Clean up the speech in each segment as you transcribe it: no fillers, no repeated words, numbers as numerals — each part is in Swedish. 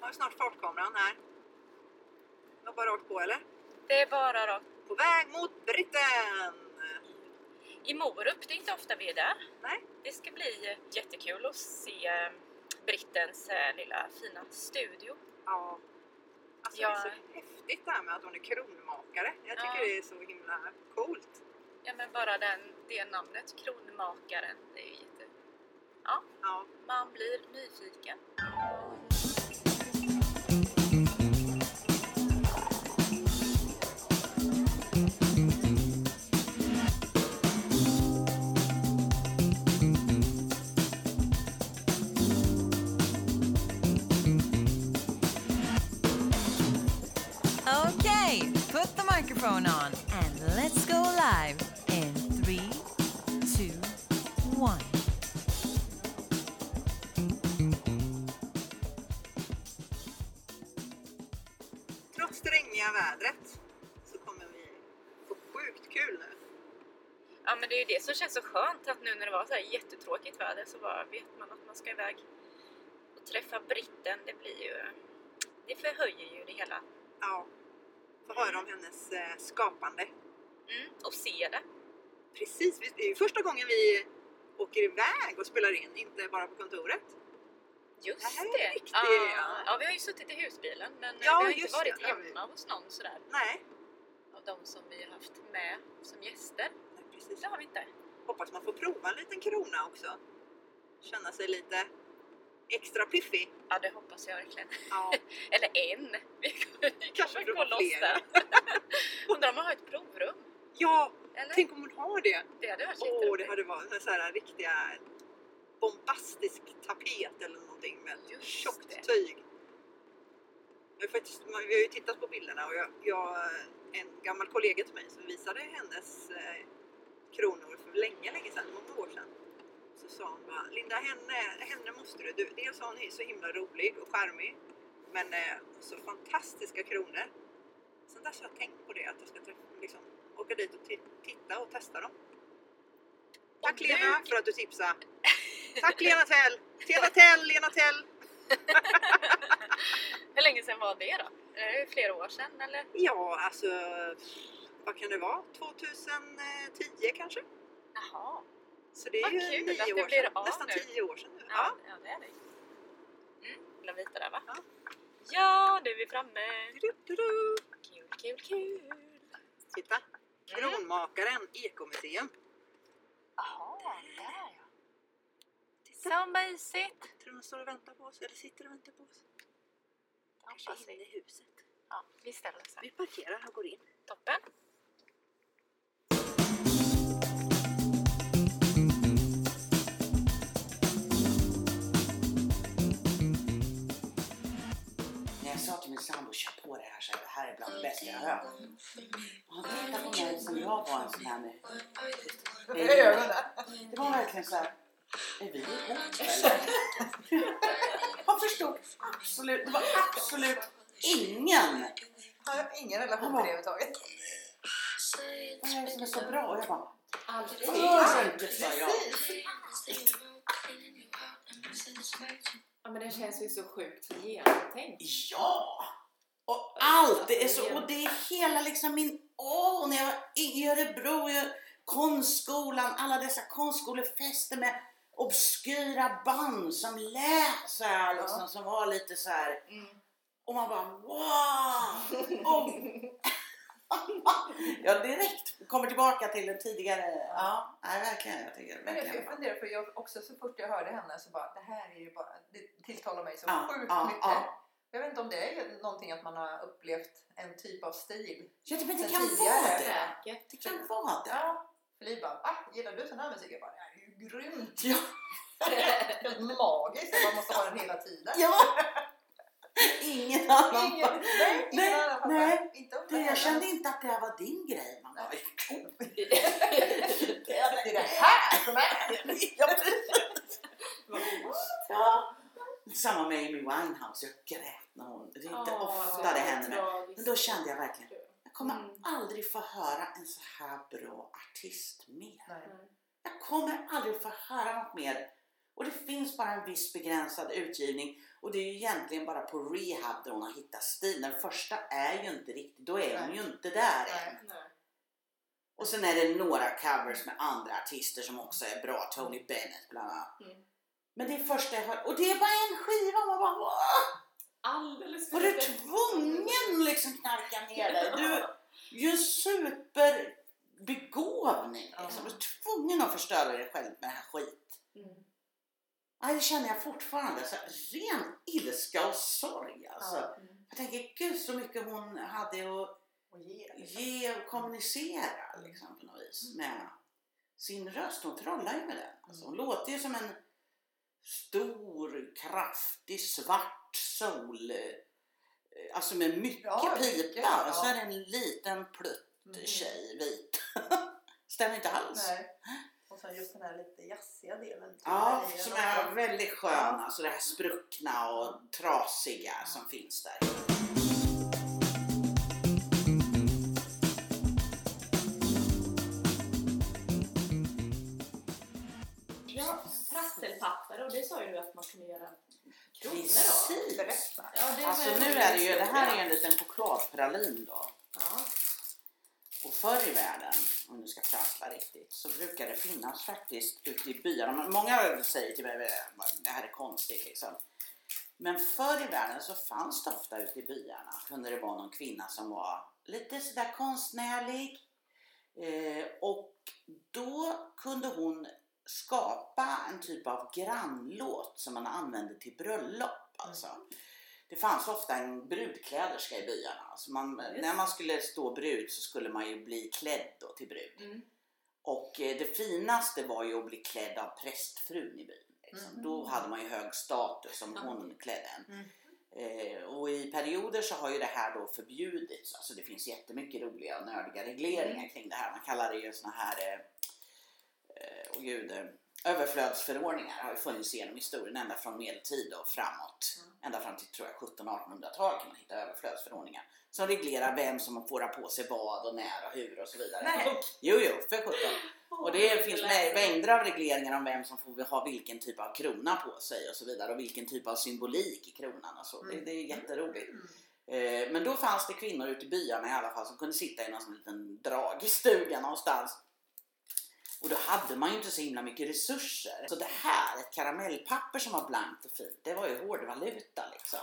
Har vi snart fartkameran här. Jag bara rakt på, eller? Det är bara rakt. På väg mot Britten! I Morup, det är inte ofta vi är där. Nej. Det ska bli jättekul att se Brittens lilla fina studio. Ja. Alltså ja. Det är så häftigt det här med att hon är kronmakare. Jag tycker det är så himla coolt. Ja, men bara det namnet, kronmakaren, det är ju jätte... Ja, man blir nyfiken. Okay, put the microphone on and let's go live in 3, 2, 1. Trots det regniga vädret så kommer vi få sjukt kul nu. Ja, men det är ju det som känns så skönt, att nu när det var så här jättetråkigt väder så bara vet man att man ska iväg och träffa Britten. Det blir ju, det förhöjer ju det hela. Ja, få höra om hennes skapande. Mm, och se det. Precis, det är ju första gången vi åker iväg och spelar in, inte bara på kontoret. Just det. Här är det. Riktigt, ja, vi har ju suttit i husbilen, men vi har inte varit hemma hos någon sådär. Nej. Av de som vi har haft med som gäster. Nej, precis. Det har vi inte. Hoppas man får prova en liten krona också. Känna sig lite... extra piffig. Ja, det hoppas jag verkligen. Ja. Eller en. Vi kanske får loss den. Undrar om man har ett provrum. Ja, eller? Tänk om hon har det. Det hade varit jätteroligt. Det hade varit så här riktiga bombastisk tapet eller någonting med tjockt tyg. Faktiskt, vi har ju tittat på bilderna och en gammal kollega till mig som visade hennes kronor för länge sedan, många år sedan. Så sa hon bara, Linda, henne måste du. Dels hon är så himla rolig och charmig. Men så fantastiska kronor. Sen där så har jag tänkt på det. Att jag ska åka dit och titta och testa dem. Tack Lena för att du tipsade. Tack Lena Tell. Lena Tell. Hur länge sedan var det då? Det är flera år sedan eller? Ja, alltså. Vad kan det vara? 2010 kanske? Jaha. Så det är ju 9 år sedan, nästan 10 år sedan nu. Ja, det är det. Vill du vita där va? Ja, nu är vi framme. Kul. Titta, Kronmakaren, Ekomuseum. Jaha, där är jag. Titta. Så mysigt. Tror du de står och väntar på oss, eller sitter och väntar på oss? Kanske inne i huset. Ja, vi ställer oss här. Vi parkerar och går in. Toppen. Jag sa till min sambo, kör på det här, så det här är bland det bästa jag hört. Och han tittade på mig som jag var en sån här nu. Det var verkligen så här, är vi ihop? Han förstod absolut, det var absolut ingen. Han har ingen relation till det överhuvudtaget. Det här är som är så bra, och jag bara, aldrig. Ja, men det känns ju så sjukt genomtänkt. Ja! Och allt, det är så, och det är hela min, när jag var i Örebro, konstskolan, alla dessa konstskolefester med obskyra band som lät så här, som var lite så här. Och man bara, wow! Jag direkt kommer tillbaka till den tidigare. Ja, nej, verkligen. Jag tycker verkligen. Men jag funderar på, jag också så fort jag hörde henne så bara, det här är ju bara, det tilltalar mig så sjukt mycket. Jag vet inte om det är någonting att man har upplevt en typ av stil. Jag tycker det kan vara det. Det kan vara det. Ja. För bara, gillar du sån här musik? Jag bara, det här är ju grymt. Ja. Det är magiskt. Man måste ha den hela tiden. Ja. Ingen annan. Nej, jag kände inte att det här var din grej. Man var det är det här som är det. Samma med Amy Winehouse. Jag grät när hon. Det är inte ofta det händer mig. Men då kände jag verkligen, jag kommer aldrig få höra en så här bra artist mer. Jag kommer aldrig få höra något mer. Och det finns bara en viss begränsad utgivning. Och det är ju egentligen bara på Rehab där hon har hittat stil. Den första är ju inte riktigt, då är hon ju inte där än. Och sen är det några covers med andra artister som också är bra. Tony Bennett bland annat. Mm. Men det är första jag hör. Och det är bara en skiva. Man bara, alldeles för du tvungen liksom knarka ner dig. Du är en superbegåvning. Liksom. Du är tvungen att förstöra dig själv med det här skit. Mm. Aj, det känner jag fortfarande. Så ren ilska och sorg. Alltså. Mm. Jag tänker, gud så mycket hon hade att ge och kommunicera liksom, på något vis med sin röst. Hon trollar ju med den. Alltså, hon låter ju som en stor, kraftig, svart sol. Alltså med mycket pipa. Ja. Och så är det en liten plutt tjej, vit. Stämmer inte alls. Nej. Och sen just den här lite jassiga delen. Ja, som är väldigt skön. Alltså det här spruckna och trasiga som finns där. Prasselpapper, och det sa ju du att man kunde göra kronor av. Det alltså nu är det ju, det här är en liten chokladpralin då. Ja. Och förr i världen, om du ska prassla riktigt, så brukar det finnas faktiskt ute i byarna. Många säger till mig, det här är konstigt liksom. Men förr i världen så fanns det ofta ute i byarna. Kunde det vara någon kvinna som var lite sådär konstnärlig. Och då kunde hon skapa en typ av grannlåt som man använde till bröllop. Alltså. Det fanns ofta en brudkläderska i byarna. Alltså när man skulle stå brud så skulle man ju bli klädd då till brud. Mm. Och det finaste var ju att bli klädd av prästfrun i byn. Liksom. Mm. Då hade man ju hög status om hon klädde en. Mm. Och i perioder så har ju det här då förbjudits. Alltså det finns jättemycket roliga och nördiga regleringar kring det här. Man kallar det ju såna här... Och gud, överflödsförordningar har ju funnits genom historien ända från medeltid och framåt. Mm. Ända fram till tror jag 1700-1800-tal kan man hitta överflödsförordningar som reglerar vem som får ha på sig vad och när och hur och så vidare. Nej. Jo, för 17. Och det finns mängder av regleringar om vem som får ha vilken typ av krona på sig och så vidare och vilken typ av symbolik i kronan och så. Det är jätteroligt. Men då fanns det kvinnor ute i byarna i alla fall som kunde sitta i någon sån liten drag i stugan någonstans. Och då hade man ju inte så himla mycket resurser. Så det här, ett karamellpapper som var blankt och fint, det var ju hårdvaluta liksom.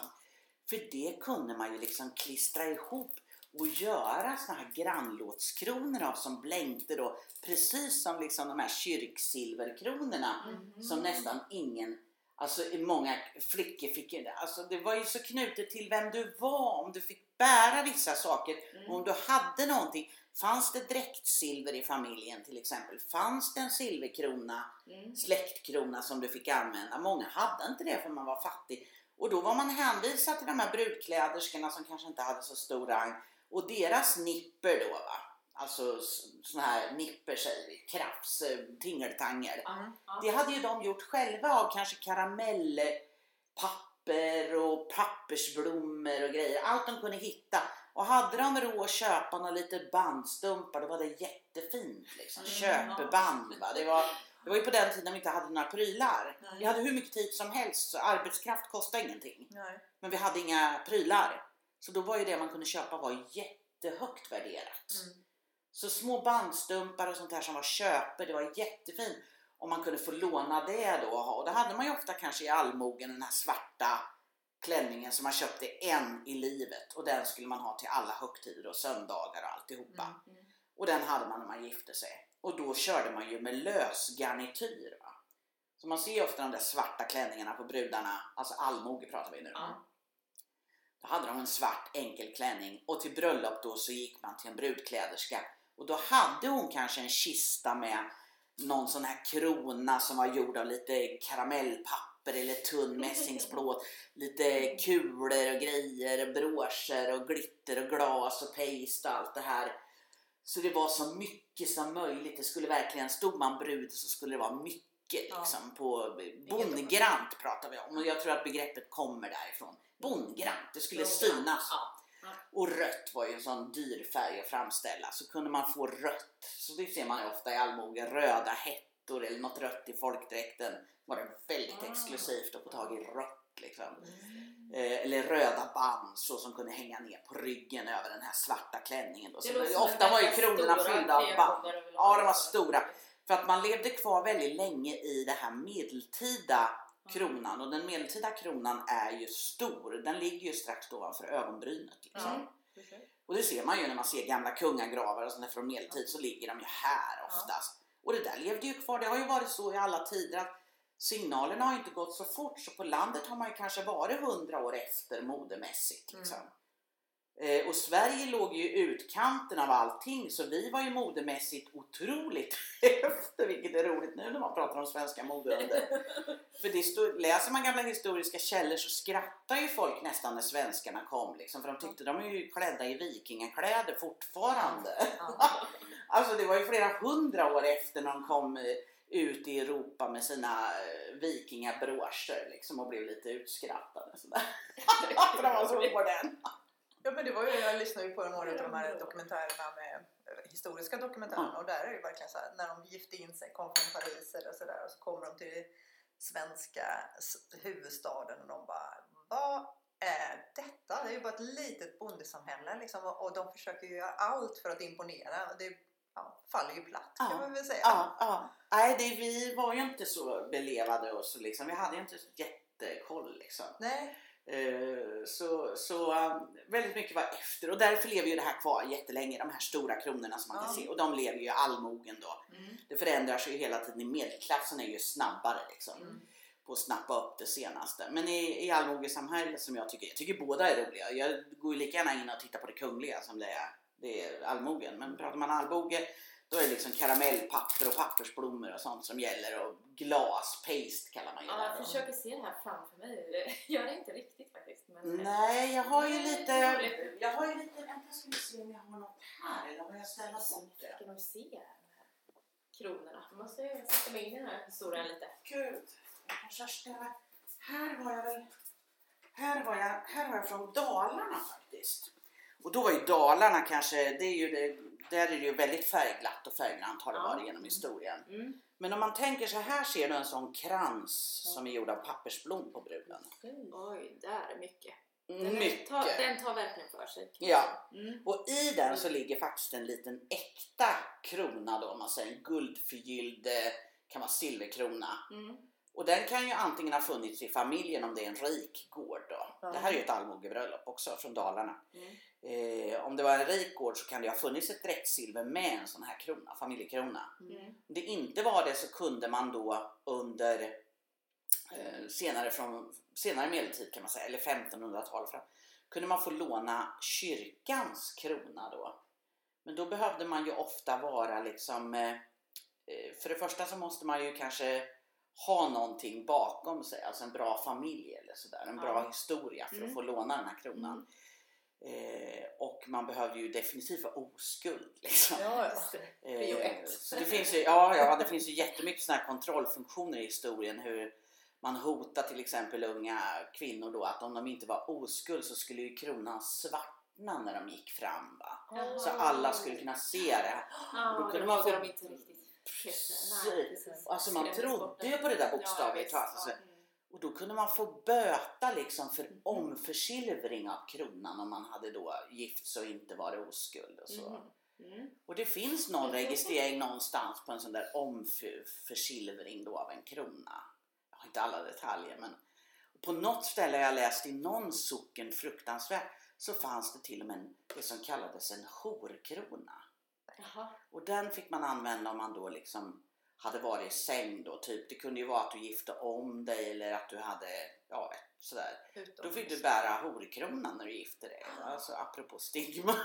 För det kunde man ju liksom klistra ihop och göra såna här grannlåtskronor av som blänkte då. Precis som liksom de här kyrksilverkronorna som nästan ingen, alltså många flickor fick ju. Alltså det var ju så knutet till vem du var om du fick bära vissa saker. Och om du hade någonting... Fanns det dräktsilver i familjen till exempel? Fanns det en silverkrona, släktkrona som du fick använda? Många hade inte det för man var fattig. Och då var man hänvisad till de här brudkläderskorna som kanske inte hade så stor rang. Och deras nipper då va? Alltså sådana här nipper säger vi, krafts, tingeltangel. Det hade ju de gjort själva av kanske karamellpapper och pappersblommor och grejer. Allt de kunde hitta. Och hade de råd att köpa några lite bandstumpar, då var det jättefint liksom. Köpeband va? Det var ju på den tiden vi inte hade några prylar. Nej. Vi hade hur mycket tid som helst så arbetskraft kostade ingenting. Nej. Men vi hade inga prylar. Så då var ju det man kunde köpa var jättehögt värderat. Så små bandstumpar och sånt här som var köper, det var jättefint. Och man kunde få låna det då och ha. Och det hade man ju ofta kanske i allmogen, den här svarta klänningen som man köpte en i livet och den skulle man ha till alla högtider och söndagar och alltihopa. Och den hade man när man gifte sig. Och då körde man ju med lös garnityr va. Så man ser ofta de där svarta klänningarna på brudarna, alltså allmoge pratar vi nu. Då hade de en svart enkel klänning och till bröllop då så gick man till en brudkläderska och då hade hon kanske en kista med någon sån här krona som var gjord av lite karamellpapper eller tunn mässingsplåt, lite kulor och grejer, broscher och glitter och glas och paste och allt det här. Så det var så mycket som möjligt. Det skulle verkligen, stod man brud så skulle det vara mycket liksom på bondgrant pratar vi om. Och jag tror att begreppet kommer därifrån. Bondgrant, det skulle synas. Och rött var ju en sån dyr färg att framställa. Så kunde man få rött, så det ser man ju ofta i allmogen, röda hett. råttor eller något rött i folkdräkten. Var det väldigt exklusivt att få tag i rött liksom. Eller röda band så som kunde hänga ner på ryggen över den här svarta klänningen. Då. Så det ofta var ju kronorna fyllda av band. Ja, de var stora. För att man levde kvar väldigt länge i det här medeltida kronan. Och den medeltida kronan är ju stor. Den ligger ju strax ovanför ögonbrynet liksom. Mm. Och det ser man ju när man ser gamla kungagravar och sånt där från medeltid, så ligger de ju här oftast. Och det där levde ju kvar. Det har ju varit så i alla tider att signalerna har inte gått så fort. Så på landet har man ju kanske varit 100 år efter modemässigt liksom. Och Sverige låg ju i utkanten av allting, så vi var ju modemässigt otroligt efter, vilket är roligt nu när man pratar om svenska modeunder. För det läser man gamla historiska källor så skrattar ju folk nästan när svenskarna kom liksom, för de tyckte de är ju klädda i vikingakläder fortfarande. Alltså det var ju flera 100 år efter när de kom ut i Europa med sina vikingabroscher liksom, och blev lite utskrattade sådär. För de var så modern. Ja, men det var ju, jag lyssnade ju på några av de här dokumentärerna, med historiska dokumentärerna, och där är det ju verkligen så här, när de gifte in sig, kom från Paris eller sådär, och så kommer de till svenska huvudstaden och de bara, vad är detta? Det är ju bara ett litet bondesamhälle liksom, och de försöker ju göra allt för att imponera. Det faller ju platt kan man väl säga. Nej, vi var ju inte så belevade och så liksom, vi hade ju inte så jättekoll liksom. Nej. Väldigt mycket var efter, och därför lever ju det här kvar jättelänge, de här stora kronorna som man kan se, och de lever ju i allmogen då. Det förändras ju hela tiden, i medelklassen är ju snabbare liksom, på att snappa upp det senaste, men i allmogesamhället som jag tycker båda är roliga, jag går ju lika gärna in och tittar på det kungliga som det är allmogen, men pratar man allboge då är det liksom karamellpapper och pappersblommor och sånt som gäller, och glas, paste kallar man ju det. Jag försöker se det här framför mig. Jag gör det inte riktigt faktiskt. Men... Nej, jag har ju lite, vänta, ska vi se om jag har något här eller om jag ställer sånt där. Ska de se de här kronorna? Då måste jag sätta mig in i den här historien lite. Gud, jag kanske ställer. Här var jag från Dalarna faktiskt. Och då var ju Dalarna kanske, där är det ju väldigt färgglatt och färggrant har det varit genom historien. Men om man tänker så här, ser du en sån krans som är gjord av pappersblom på bruden. Oj, där är mycket. Den tar verkligen för sig. Ja, och i den så ligger faktiskt en liten äkta krona då, om man säger en guldförgylld, kan vara silverkrona. Och den kan ju antingen ha funnits i familjen om det är en rik gård då. Det här är ju ett allmogebröllop också från Dalarna. Om det var en rik gård så kan det ha funnits ett dräktsilver med en sån här krona, familjekrona. Om det inte var det så kunde man då under senare medeltid kan man säga, eller 1500-tal fram, kunde man få låna kyrkans krona då. Men då behövde man ju ofta vara liksom, för det första så måste man ju kanske ha någonting bakom sig, alltså en bra familj eller sådär, en bra historia för att få låna den här kronan. Och man behöver ju definitivt vara oskuld liksom. Så det finns ju, det finns ju jättemycket sådana här kontrollfunktioner i historien, hur man hotar till exempel unga kvinnor då, att om de inte var oskuld så skulle ju kronan svartna när de gick fram va? Så alla skulle kunna se det. Då kunde man få... Precis. Alltså man trodde ju på det där bokstavet, och då kunde man få böta liksom för omförsilvring av kronan om man hade då gift så inte var oskuld och så. Och det finns någon registrering någonstans på en sån där omförsilvring då av en krona. Jag har inte alla detaljer, men på något ställe jag läst i någon socken fruktansvärt, så fanns det till och med det som kallades en jourkrona. Och den fick man använda om man då liksom hade varit i säng då, typ det kunde ju vara att du gifte om dig eller att du hade sådär. Då fick du bära horkronan när du gifte dig. Alltså apropå stigma.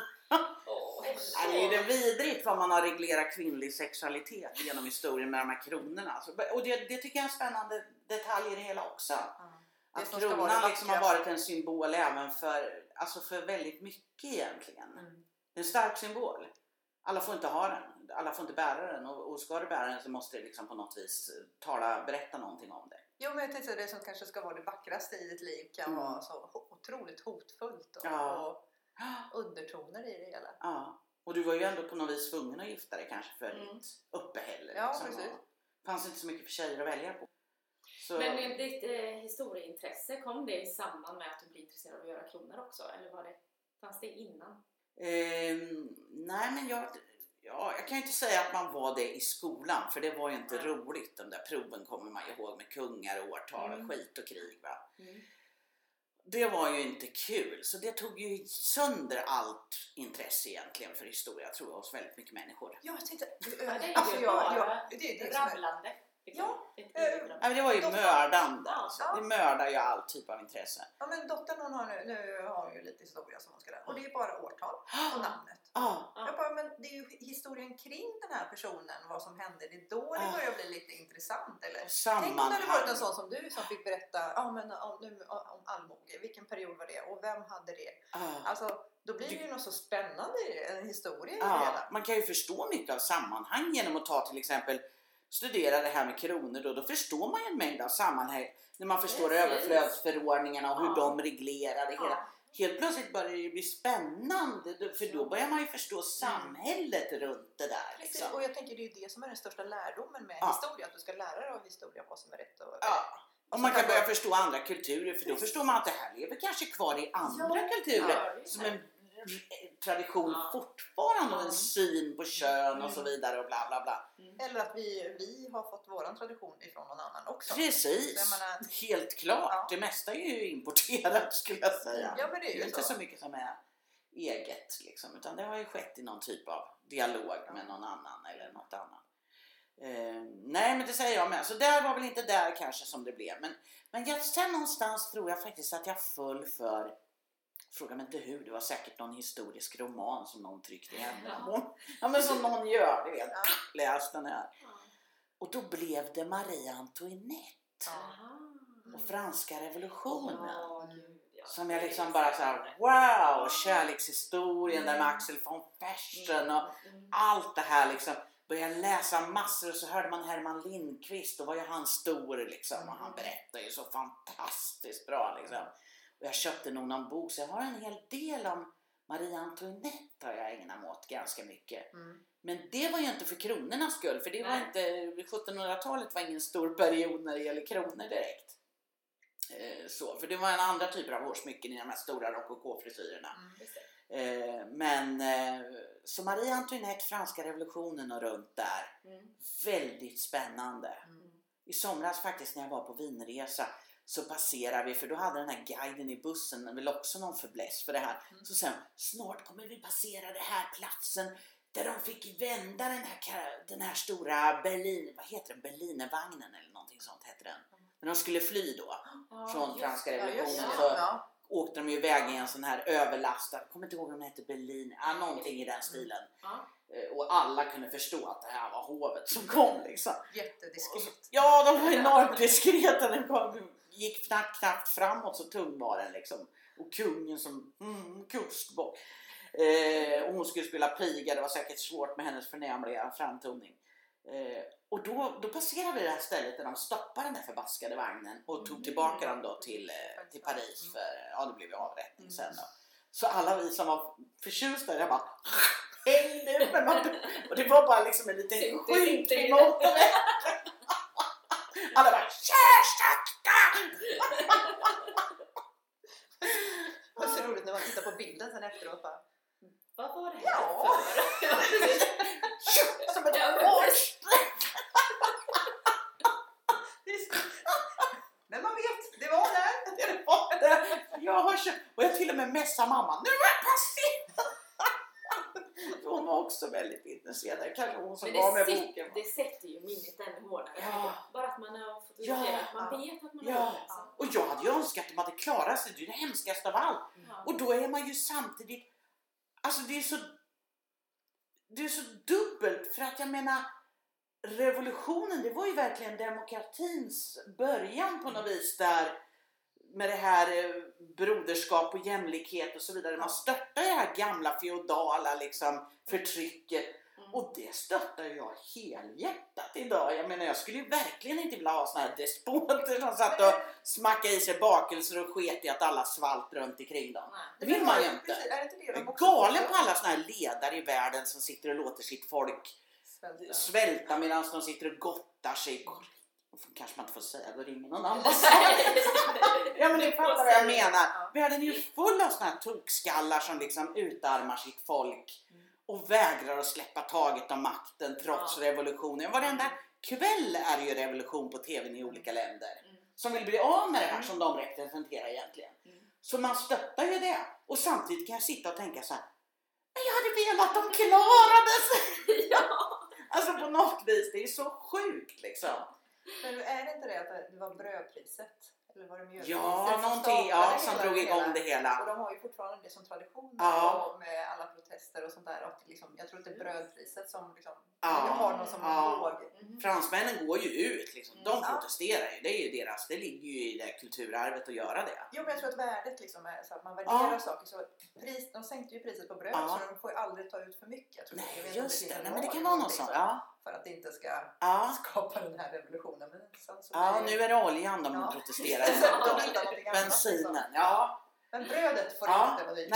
Det är ju vidrigt vad man har reglerat kvinnlig sexualitet genom historien med de här kronorna. Alltså, och det tycker jag är en spännande detalj i det hela också. Att kronan liksom har varit en symbol även för, alltså för väldigt mycket egentligen. En stark symbol. Alla får inte ha den, alla får inte bära den, och ska du bära den så måste det liksom på något vis berätta någonting om det. Jo, men jag tänkte att det som kanske ska vara det vackraste i ditt liv kan vara så otroligt hotfullt och undertoner i det hela. Ja, och du var ju ändå på något vis tvungen att gifta dig kanske för ditt uppehälle. Liksom, ja, precis. fanns inte så mycket för tjejer att välja på. Så... Men ditt historieintresse, kom det i samband med att du blev intresserad av att göra kronor också? Eller var det, fanns det innan? Nej, men jag kan ju inte säga att man var det i skolan. För det var ju inte roligt. De där proven kommer man ihåg med kungar och årtal och skit och krig, va? Mm. Det var ju inte kul. Så det tog ju sönder allt intresse egentligen för historia, tror jag, hos väldigt mycket människor. Jag tänkte... Det är rabblande. Men det var ju mördande. Alltså. Ja. Det mördar ju all typ av intresse. Ja, men dottern hon har nu har hon ju lite historia som hon ska lära. Och det är bara årtal och namnet. Jag bara, men det är ju historien kring den här personen, vad som hände. Det är då det börjar bli lite intressant. Eller? Tänk om det hade varit en sån som du som fick berätta om allmoge. Vilken period var det? Och vem hade det? Alltså... Då blir det ju något så spännande en historia. Ja, man kan ju förstå mycket av sammanhang genom att ta till exempel studera det här med kronor. Då förstår man ju en mängd av sammanhang när man förstår överflödsförordningarna och hur de reglerar det hela. Helt plötsligt börjar det ju bli spännande, för då börjar man ju förstå samhället runt det där. Liksom. Precis, och jag tänker det är ju det som är den största lärdomen med historia, att du ska lära dig av historia vad som är rätt och rätt. Och man kan börja förstå andra kulturer, för då förstår man att det här lever kanske kvar i andra kulturer. Som en tradition fortfarande och en syn på kön och så vidare och bla bla bla. Eller att vi har fått våran tradition ifrån någon annan också. Precis, helt klart. Ja. Det mesta är ju importerat, skulle jag säga. Ja, men det är ju inte så mycket som är eget, liksom, utan det har ju skett i någon typ av dialog med någon annan eller något annat. Nej, men det säger jag med. Så där var väl inte där kanske som det blev. Men jag, sen någonstans tror jag faktiskt att jag föll för, fråga mig inte hur, det var säkert någon historisk roman som någon tryckte hemma. Ja, men som någon gör, du vet. Läs den här. Och då blev det Marie Antoinette. Och franska revolutionen. Som jag liksom bara så här, wow, kärlekshistorien där med Axel von Fersen och allt det här liksom. Började läsa massor och så hörde man Herman Lindqvist. Och var ju han stor liksom. Och han berättade ju så fantastiskt bra liksom. Och jag köpte nog någon bok. Så jag har en hel del om Marie Antoinette har jag ägnat mig åt ganska mycket. Men det var ju inte för kronornas skull. För det var inte, 1700-talet var ingen stor period när det gäller kronor direkt. Så, för det var en andra typ av hårsmycken i de här stora rokokofrisyrerna. Men så Marie Antoinette, franska revolutionen och runt där, väldigt spännande. I somras faktiskt när jag var på vinresa så passerade vi, för då hade den här guiden i bussen väl också någon förbläss för det här. Så sen, snart kommer vi passera den här platsen där de fick vända den här stora Berlin, vad heter den? Berlinervagnen eller någonting sånt heter den. När de skulle fly då från franska revolutionen så åkte de ju iväg i en sån här överlastad, kommer inte ihåg om den hette Berlin, någonting i den stilen. Och alla kunde förstå att det här var hovet som kom liksom. Jättediskret. Ja, de var enormt diskreta. Den gick knappt framåt så tung var den liksom. Och kungen som kustbock. Och hon skulle spela piga, det var säkert svårt med hennes förnämliga framtoning. Och då passerade vi det här stället där de stoppade den där förbaskade vagnen och tog tillbaka den då till Paris för, det blev ju avrättning sen då. Så alla vi som var förtjusta där bara och det var bara liksom en liten skynk i motorväg. Alla bara det var så roligt när man tittar på bilden sen efteråt bara vad var det här för? Som ett hårsträck. Men man vet, det var där. Det var där. Och jag till och med mässade mamma. Nu är jag passerad. Hon var också väldigt intresserad. Kanske hon som var med boken. Det sätter ju minnet ännu hårdare. Ja. Bara att man har fått att man vet att man har det. Och jag hade ju önskat att de hade klarat sig. Det är det hemskaste av allt. Och då är man ju samtidigt... Alltså det är så dubbelt, för att jag menar revolutionen, det var ju verkligen demokratins början på något vis där med det här broderskap och jämlikhet och så vidare. Man stöttar det här gamla feodala liksom förtrycket och det stöttar jag helhjärtat idag. Jag menar jag skulle ju verkligen inte vilja ha såna här despoter som satt och smackade i sig bakelser och sket i att alla svalt runt omkring dem. Det vill man ju inte. Precis, är det galen på alla såna här ledare i världen som sitter och låter sitt folk svälta medan de sitter och gottar sig. Kanske man inte får säga, då ringer någon annan. Ja, men ni fattar vad jag menar. Världen är ju full av sådana här tokskallar som liksom utarmar sitt folk och vägrar att släppa taget om makten trots revolutionen. Varenda kväll är det ju revolution på tvn i olika länder som vill bli av med det här som de representerar egentligen. Så man stöttar ju det. Och samtidigt kan jag sitta och tänka så här: men jag hade velat att de klarade sig. Alltså på något vis, det är så sjukt liksom. Men är det inte det att det var brödpriset? Eller var det mjölkpriset? Ja, någonting som drog igång det hela. Och de har ju fortfarande det som tradition med alla protester och sånt där. Och liksom, jag tror inte brödpriset som liksom, har någon som låg. Mm. Fransmännen går ju ut liksom. De protesterar ju. Det är ju deras, det ligger ju i det kulturarvet att göra det. Jo, men jag tror att värdet liksom är så att man värderar saker. Så de sänkte ju priset på bröd så de får ju aldrig ta ut för mycket. Jag tror men det kan vara något sånt. För att det inte ska skapa den här revolutionen. Men sen så nu är det oljan de protesterar mot. Bensinen, Men brödet får inte vara dyrt.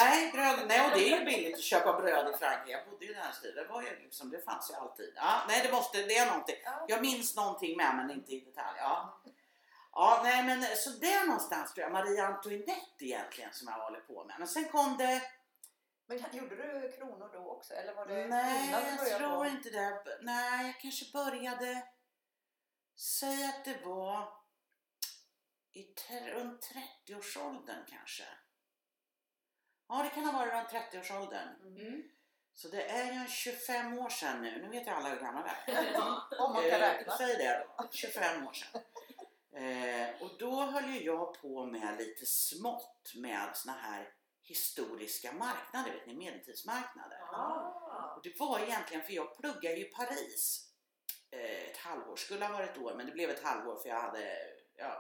Nej, och det är ju billigt att köpa bröd i Frankrike. Jag bodde ju i den här stilen. Det fanns ju alltid. Det är någonting. Jag minns någonting med, men inte i detalj. Så det är någonstans tror jag Marie Antoinette egentligen som jag håller på med. Men sen kom det... Men gjorde du kronor då också? Eller var det inte det. Nej, jag kanske började säga att det var runt 30-årsåldern kanske. Ja, det kan ha varit runt 30-årsåldern. Mm. Så det är ju 25 år sedan nu. Nu vet jag alla hur gammal jag är. Om man kan räkna. Säg det då, 25 år sedan. Och då höll ju jag på med lite smått med såna här historiska marknader, vet ni, medeltidsmarknader. Och det var egentligen, för jag pluggade ju i Paris ett halvår, skulle ha varit ett år, men det blev ett halvår för jag hade jag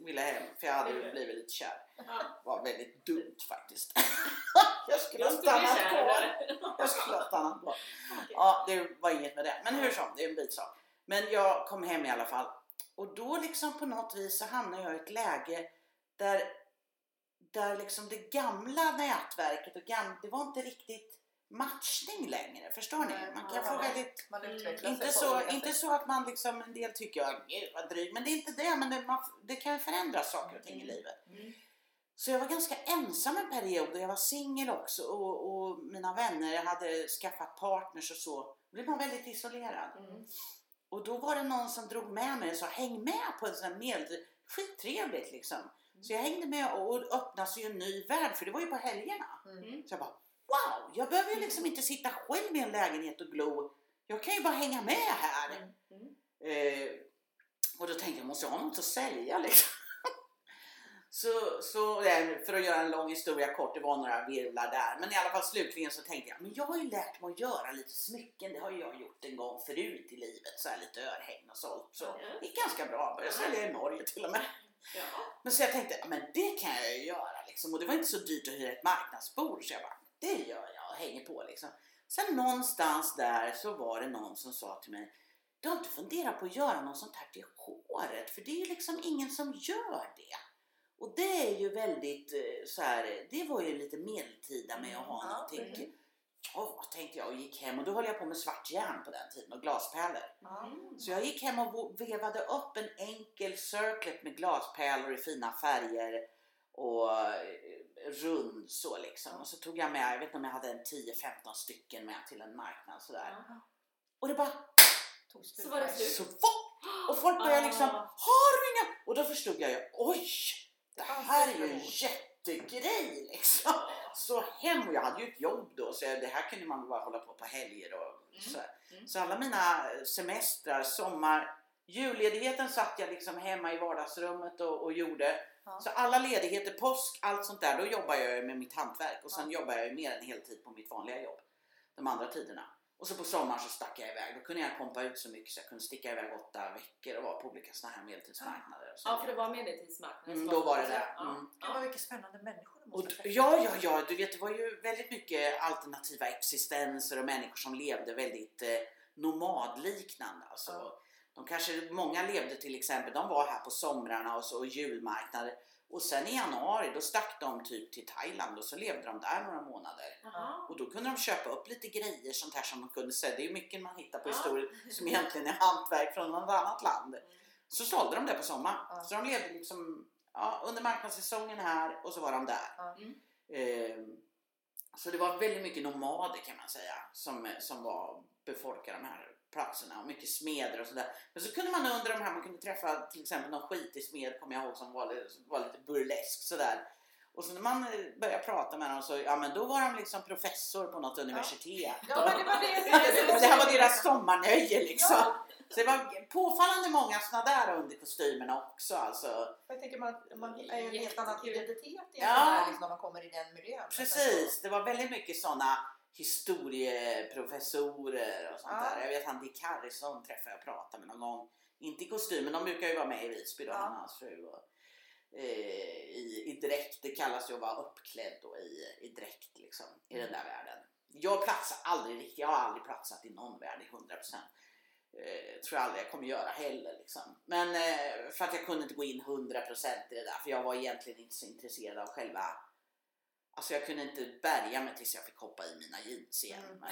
ville hem, för jag hade blivit lite kär. Var väldigt dumt faktiskt. Jag skulle ha stannat på. Ja, det var inget med det, men hur som, det är en bit sak. Men jag kom hem i alla fall, och då liksom på något vis så hamnade jag i ett läge där liksom det gamla nätverket och det var inte riktigt matchning längre, förstår ni? Man kan få väldigt, inte så att man liksom, en del tycker jag var dryg, men det är inte det, men det kan förändra saker och ting i livet. Så jag var ganska ensam en period, och jag var singel också, och mina vänner hade skaffat partners och så. Då blev man väldigt isolerad. Och då var det någon som drog med mig och sa, häng med på en sån här skittrevligt liksom. Så jag hängde med, och öppnas ju en ny värld, för det var ju på helgerna. Så jag bara, wow, jag behöver ju liksom inte sitta själv i en lägenhet och glo. Jag kan ju bara hänga med här. Och då tänkte jag, måste jag ha något att sälja liksom. så för att göra en lång historia kort, det var några virvlar där. Men i alla fall slutligen så tänkte jag, men jag har ju lärt mig att göra lite smycken. Det har jag gjort en gång förut i livet, så här lite örhäng och sånt. Så det är ganska bra, jag säljer i Norge till och med. Men så jag tänkte, men det kan jag ju göra liksom. Och det var inte så dyrt att hyra ett marknadsbord, så jag bara, det gör jag och hänger på liksom. Sen någonstans där så var det någon som sa till mig, du har inte funderat på att göra något sånt här till håret, för det är ju liksom ingen som gör det. Och det är ju väldigt så här, det var ju lite medeltida med att ha någonting. Tänkte jag, och gick hem, och då höll jag på med svart järn på den tiden och glaspärlor. Så jag gick hem och vevade upp en enkel circlet med glaspärlor i fina färger och rund så liksom. Och så tog jag med, jag vet inte om jag hade en 10-15 stycken med till en marknad sådär. Och det bara tog slut. Så var det slut. Och folk började liksom, har du inga? Och då förstod jag ju, oj, det här är ju en jättegrej liksom. Så hem, och jag hade ju ett jobb då, så det här kunde man bara hålla på helger och så. Så alla mina semestrar, julledigheten satt jag liksom hemma i vardagsrummet och gjorde. Så alla ledigheter, påsk, allt sånt där, då jobbar jag med mitt hantverk, och sen jobbar jag mer än heltid på mitt vanliga jobb de andra tiderna. Och så på sommaren så stack jag iväg. Då kunde jag kompa ut så mycket så jag kunde sticka iväg 8 veckor och vara på olika sådana här medeltidsmarknader. Ja, för det var medeltidsmarknader. Då var det där. Det var mycket spännande människor. Du vet, det var ju väldigt mycket alternativa existenser och människor som levde väldigt nomadliknande. Alltså, de kanske, många levde till exempel, de var här på somrarna och julmarknader. Och sen i januari då stack de typ till Thailand och så levde de där några månader. Aha. Och då kunde de köpa upp lite grejer sånt här som de kunde sälja. Det är ju mycket man hittar på historien som egentligen är hantverk från något annat land. Så sålde de det på sommaren. Så de levde liksom under marknadssäsongen här och så var de där. Så det var väldigt mycket nomader kan man säga som var befolkade de här platserna och mycket smeder och sådär. Men så kunde man under de här, man kunde träffa till exempel någon skitig smed, kommer jag ihåg, som var lite burlesk sådär. Och så när man började prata med dem så, ja men då var de liksom professor på något universitet. Ja, men det var det. Det här var deras sommarnöje liksom. Ja. Så det var påfallande många såna där under kostymerna också alltså. Jag tänker man är ju en helt annan identitet liksom, när man kommer i den miljön. Precis, det var väldigt mycket såna historieprofessorer och sånt där. Jag vet han Dick Harrison träffade jag och pratade med någon gång. Inte i kostym, men de brukar ju vara med i Visby då, han och hans fru. Och, i dräkt, det kallas ju att vara uppklädd då, i dräkt liksom, i den där världen. Jag har aldrig platsat i någon värld i 100%. Tror jag aldrig jag kommer göra heller liksom. Men för att jag kunde inte gå in 100% i det där, för jag var egentligen inte så intresserad av själva. Alltså jag kunde inte bärga mig tills jag fick hoppa i mina jeans igen. Men,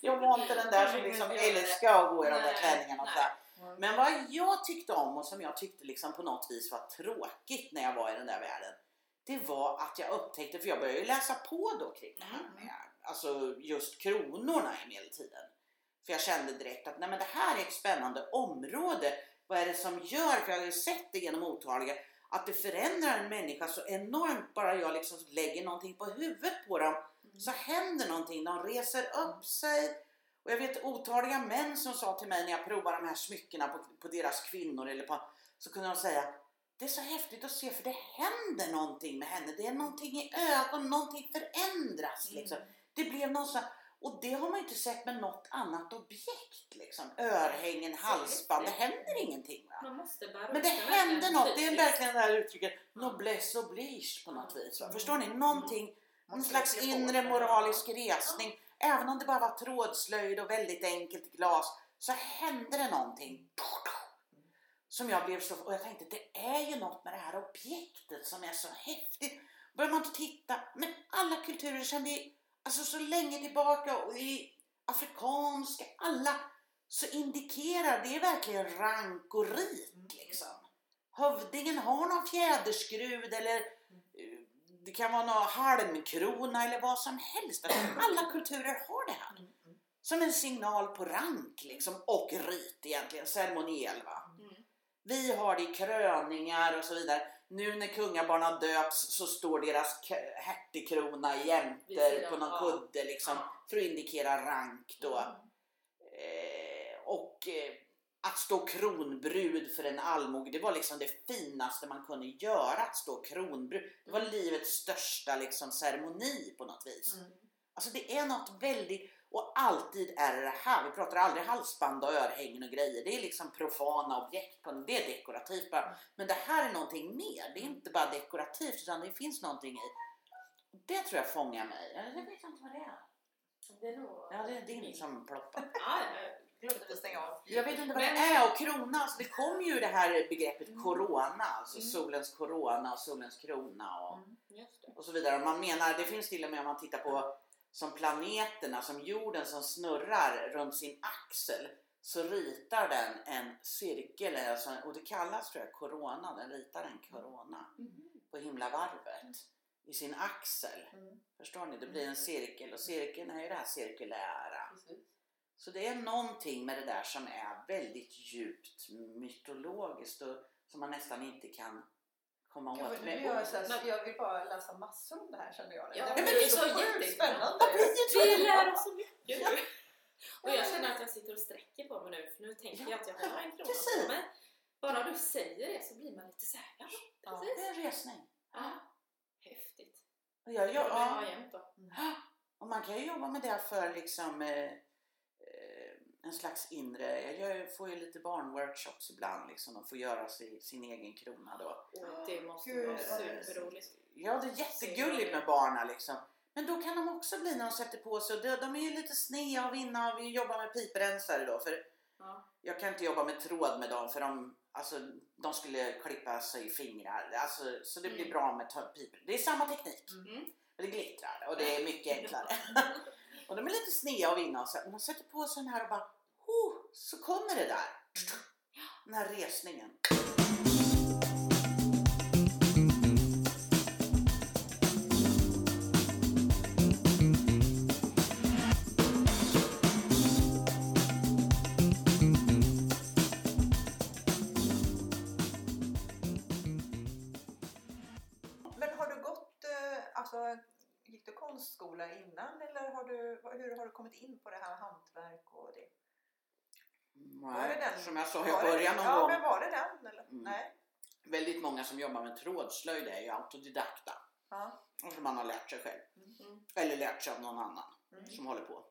jag var inte den där som liksom älskar att gå i de där klänningarna och sådär. Men vad jag tyckte om och som jag tyckte liksom på något vis var tråkigt när jag var i den där världen, det var att jag upptäckte, för jag började ju läsa på då kring det här med, alltså just kronorna i medeltiden. För jag kände direkt att nej men det här är ett spännande område. Vad är det som gör, för jag har ju sett det genom otaliga, att det förändrar en människa så enormt, bara jag liksom lägger någonting på huvudet på dem så händer någonting, de reser upp sig. Och jag vet otaliga män som sa till mig när jag provade de här smyckena på deras kvinnor eller på, så kunde de säga, det är så häftigt att se för det händer någonting med henne, det är någonting i ögon, någonting förändras liksom. Det blev någon sån, och det har man inte sett med något annat objekt liksom, örhängen, halsband, det händer ingenting va? Man måste bara, men det händer något, det är verkligen det här uttrycket noblesse oblige på något vis va? Förstår ni, någonting, någon slags inre moralisk resning. Även om det bara var trådslöjd och väldigt enkelt glas, så hände det någonting som jag blev så, och jag tänkte, det är ju något med det här objektet som är så häftigt. Börjar man titta, men alla kulturer kände ju, alltså så länge tillbaka och i afrikanska, alla så indikerar det verkligen rank och rik liksom. Hövdingen har någon fjäderskrud eller det kan vara någon halmkrona eller vad som helst. Alla kulturer har det här. Som en signal på rank liksom, och rit egentligen, ceremoniell va. Vi har det i kröningar och så vidare. Nu när kungabarnen döps så står deras hertigkrona jämte på någon kudde liksom, för att indikera rank då. Att stå kronbrud för en allmog, det var liksom det finaste man kunde göra, att stå kronbrud. Det var livets största liksom ceremoni på något vis. Alltså det är något väldigt, och alltid är det här, vi pratar aldrig halsband och örhängen och grejer, det är liksom profana objekt, det är dekorativt bara. Men det här är någonting mer, det är inte bara dekorativt utan det finns någonting i. Det tror jag fångar mig, jag vet inte vad det är. Det är nog... Ja, det är din som ploppar. Jag vet inte vad det är, och krona, alltså det kom ju det här begreppet corona, alltså solens corona och solens krona och så vidare. Man menar, det finns till och med om man tittar på som planeterna, som jorden som snurrar runt sin axel, så ritar den en cirkel, alltså, och det kallas tror jag corona, den ritar en corona på himlavarvet i sin axel. Förstår ni? Det blir en cirkel, och cirkeln är ju det här cirkulära. Så det är någonting med det där som är väldigt djupt mytologiskt och som man nästan inte kan komma åt med. Jag vill bara läsa massor om det här, känner jag. Ja, men det är så jättespännande. Vi lär oss så mycket. Och jag känner att jag sitter och sträcker på mig nu, för nu tänker jag att jag har en krona. Men bara du säger det så blir man lite så här. Ja, det är en resning. Ja. Häftigt. Och man kan ju jobba med det för liksom... en slags inre, jag får ju lite barnworkshops ibland liksom, och får göra sin egen krona då. Det måste vara superroligt. Ja, det är jättegulligt med barna liksom. Men då kan de också bli när de sätter på sig, de är ju lite snea och vinna, och vi jobbar med piprensare då, för Ja. Jag kan inte jobba med tråd med dem för de skulle klippa sig i fingrar. Så det blir bra med pipor. Det är samma teknik. Mm. Men det glittrar och det är mycket enklare. Och de är lite snea av innan. Man sätter på sig den här och bara, så kommer det där. Den här resningen. Gick du konstskola innan eller hur har du kommit in på det här hantverk och det? Nej, var det den? Som jag sa i början någon gång. Ja, men var det den? Eller? Mm. Nej. Väldigt många som jobbar med trådslöjd är ju autodidakta. Ja. Och som man har lärt sig själv. Mm. Eller lärt sig av någon annan som håller på.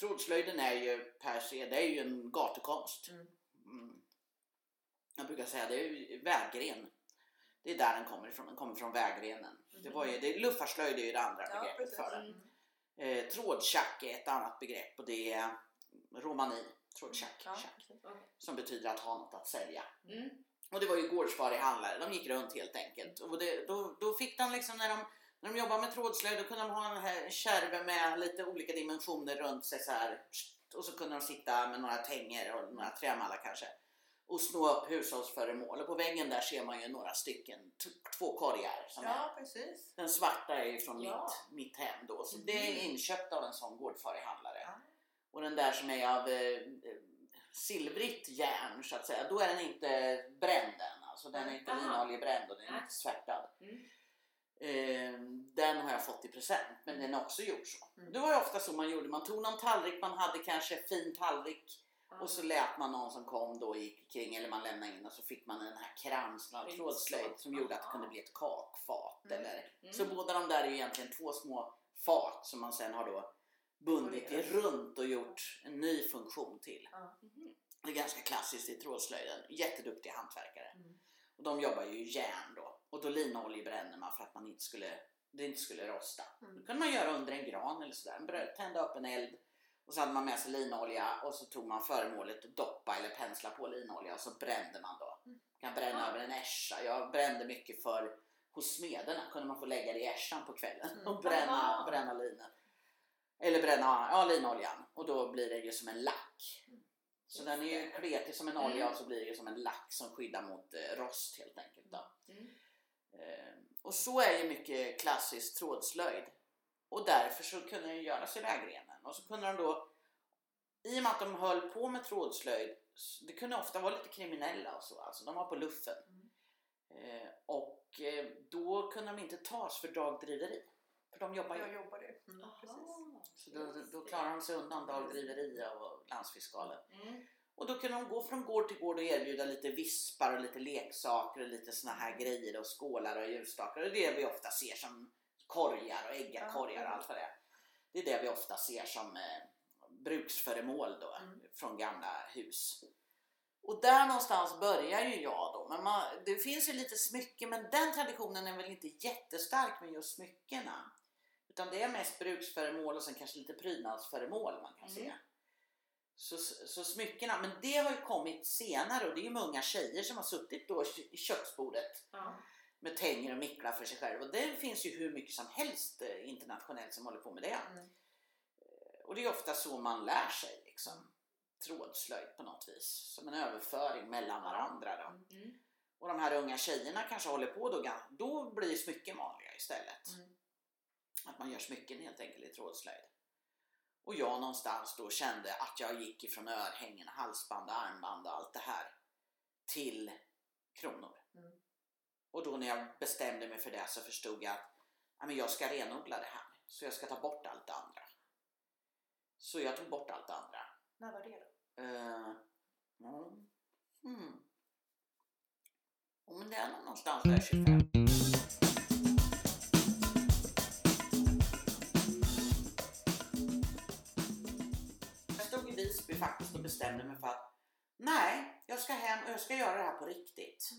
Trådslöjden är ju per se, det är ju en gatukonst. Mm. Mm. Jag brukar säga det är ju väggren. Det är där den kommer ifrån. Den kommer från vägrenen. Mm. Luffarslöjd är ju det andra begreppet för den. Mm. Trådchack är ett annat begrepp. Och det är romani. Trådchack. Mm. Som betyder att ha något att sälja. Mm. Och det var ju gårdsfariga handlare. De gick runt helt enkelt. Och då fick de liksom när de jobbade med trådslöjd. Då kunde de ha den här kärven med lite olika dimensioner runt sig. Så här, och så kunde de sitta med några tänger och några trämallar kanske. Och snå upp hushållsföremål. Och på väggen där ser man ju några stycken. Två korgar. Som precis. Den svarta är ju från mitt hem då. Så det är inköpt av en sån gårdfarihandlare. Ja. Och den där som är av silvrigt järn så att säga. Då är den inte bränd än. Alltså den är inte linoljebränd och den är inte svärtad. Mm. Den har jag fått i present. Men den har också gjort så. Mm. Det var ju ofta så man gjorde. Man tog någon tallrik. Man hade kanske fin tallrik. Och så lät man någon som kom då gick kring eller man lämnade in och så fick man den här kransen av trådslöjd som gjorde att det kunde bli ett kakfat. Eller. Så båda de där är ju egentligen två små fat som man sen har då bundit runt och gjort en ny funktion till. Mm. Det är ganska klassiskt i trådslöjden. Jätteduktiga hantverkare. Mm. Och de jobbar ju i järn då. Och då linolja bränner man för att man inte skulle rosta. Mm. Det kunde man göra under en gran eller sådär. Tända upp en eld. Och så hade man med sig linolja och så tog man föremålet och doppa eller pensla på linolja och så brände man då. Man kan bränna över en äscha. Jag brände mycket för hos smederna kunde man få lägga det i äschan på kvällen och bränna linen. Eller bränna linoljan och då blir det ju som en lack. Så den är ju kletig som en olja och så blir det ju som en lack som skyddar mot rost helt enkelt då. Och så är ju mycket klassisk trådslöjd. Och därför så kunde de göra sig vägrenen. Och så kunde de då, i och med att de höll på med trådslöjd, det kunde ofta vara lite kriminella och så. Alltså de var på luffen. Och då kunde de inte tas för dagdriveri. För de jobbar ju. Så då klarade de sig undan dagdriveri och landsfiskalen. Mm. Och då kunde de gå från gård till gård och erbjuda lite vispar och lite leksaker och lite såna här grejer och skålar och ljusstakar. Och det är vi ofta ser som korgar och äggakorgar och allt vad det är. Det är det vi ofta ser som bruksföremål då, från gamla hus. Och där någonstans börjar ju jag då. Men det finns ju lite smycke, men den traditionen är väl inte jättestark med just smyckena. Utan det är mest bruksföremål och sen kanske lite prydnadsföremål man kan se. Så smyckena, men det har ju kommit senare och det är ju många tjejer som har suttit då i köksbordet. Ja. Med tänger och micklar för sig själv. Och det finns ju hur mycket som helst internationellt som håller på med det. Mm. Och det är ofta så man lär sig. Liksom, trådslöjd på något vis. Som en överföring mellan varandra. Då. Mm. Och de här unga tjejerna kanske håller på. Då blir smycken vanliga istället. Mm. Att man gör smycken helt enkelt i trådslöjd. Och jag någonstans då kände att jag gick ifrån örhängen, halsband, armband och allt det här. Till kronor. Mm. Och då när jag bestämde mig för det så förstod jag att jag ska renodla det här. Så jag ska ta bort allt det andra. Så jag tog bort allt det andra. När var det då? Men det är någonstans där 25. Jag stod i Visby faktiskt och bestämde mig för att nej, jag ska hem och jag ska göra det här på riktigt.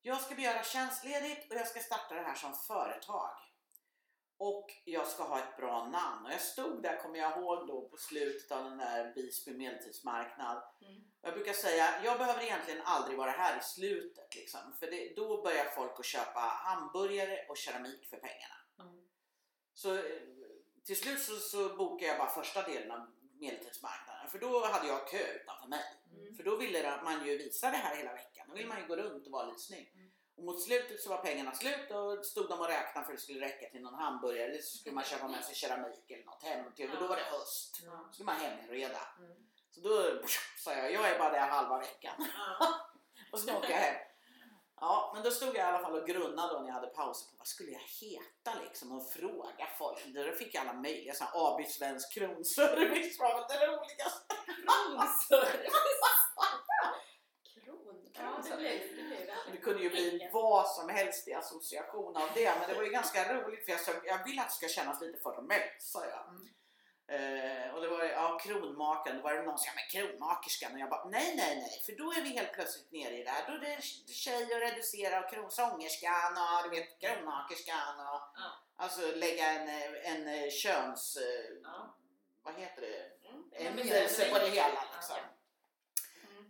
Jag ska begära tjänstledigt och jag ska starta det här som företag. Och jag ska ha ett bra namn. Och jag stod där, kommer jag ihåg då, på slutet av den där Visby medeltidsmarknad. Mm. Jag brukar säga, jag behöver egentligen aldrig vara här i slutet. Liksom, för det, då börjar folk att köpa hamburgare och keramik för pengarna. Mm. Så till slut så bokade jag bara första delen av medeltidsmarknaden. För då hade jag kö utanför mig. Mm. För då ville man ju visa det här hela veckan. Då ville man ju gå runt och vara lite snygg. Mm. Och mot slutet så var pengarna slut och stod de och räknade för att det skulle räcka till någon hamburgare. Eller så skulle man köpa med sig keramik eller något hem till. Och då var det höst. Så skulle man hemreda. Så då sa jag är bara där halva veckan. Och så åker jag hem. Ja, men då stod jag i alla fall och grunnade då när jag hade pauser på vad skulle jag heta liksom och fråga folk. Då fick jag alla möjliga sådana AB Svensk Kronservice var väl det roligaste. Kronservice! Ja, det kunde ju bli vad som helst i association av det. Men det var ju ganska roligt för jag vill att det ska kännas lite formellt, sa jag. Och det var kronmaken. Då var det någon som sa, men kronmakerskan. Och jag bara, nej. För då är vi helt plötsligt nere i det här. Då är det tjej och reducera och kronsångerskan och du vet, kronmakerskan. Och, alltså lägga en köns... Vad heter det? Ämnelse på det hela liksom.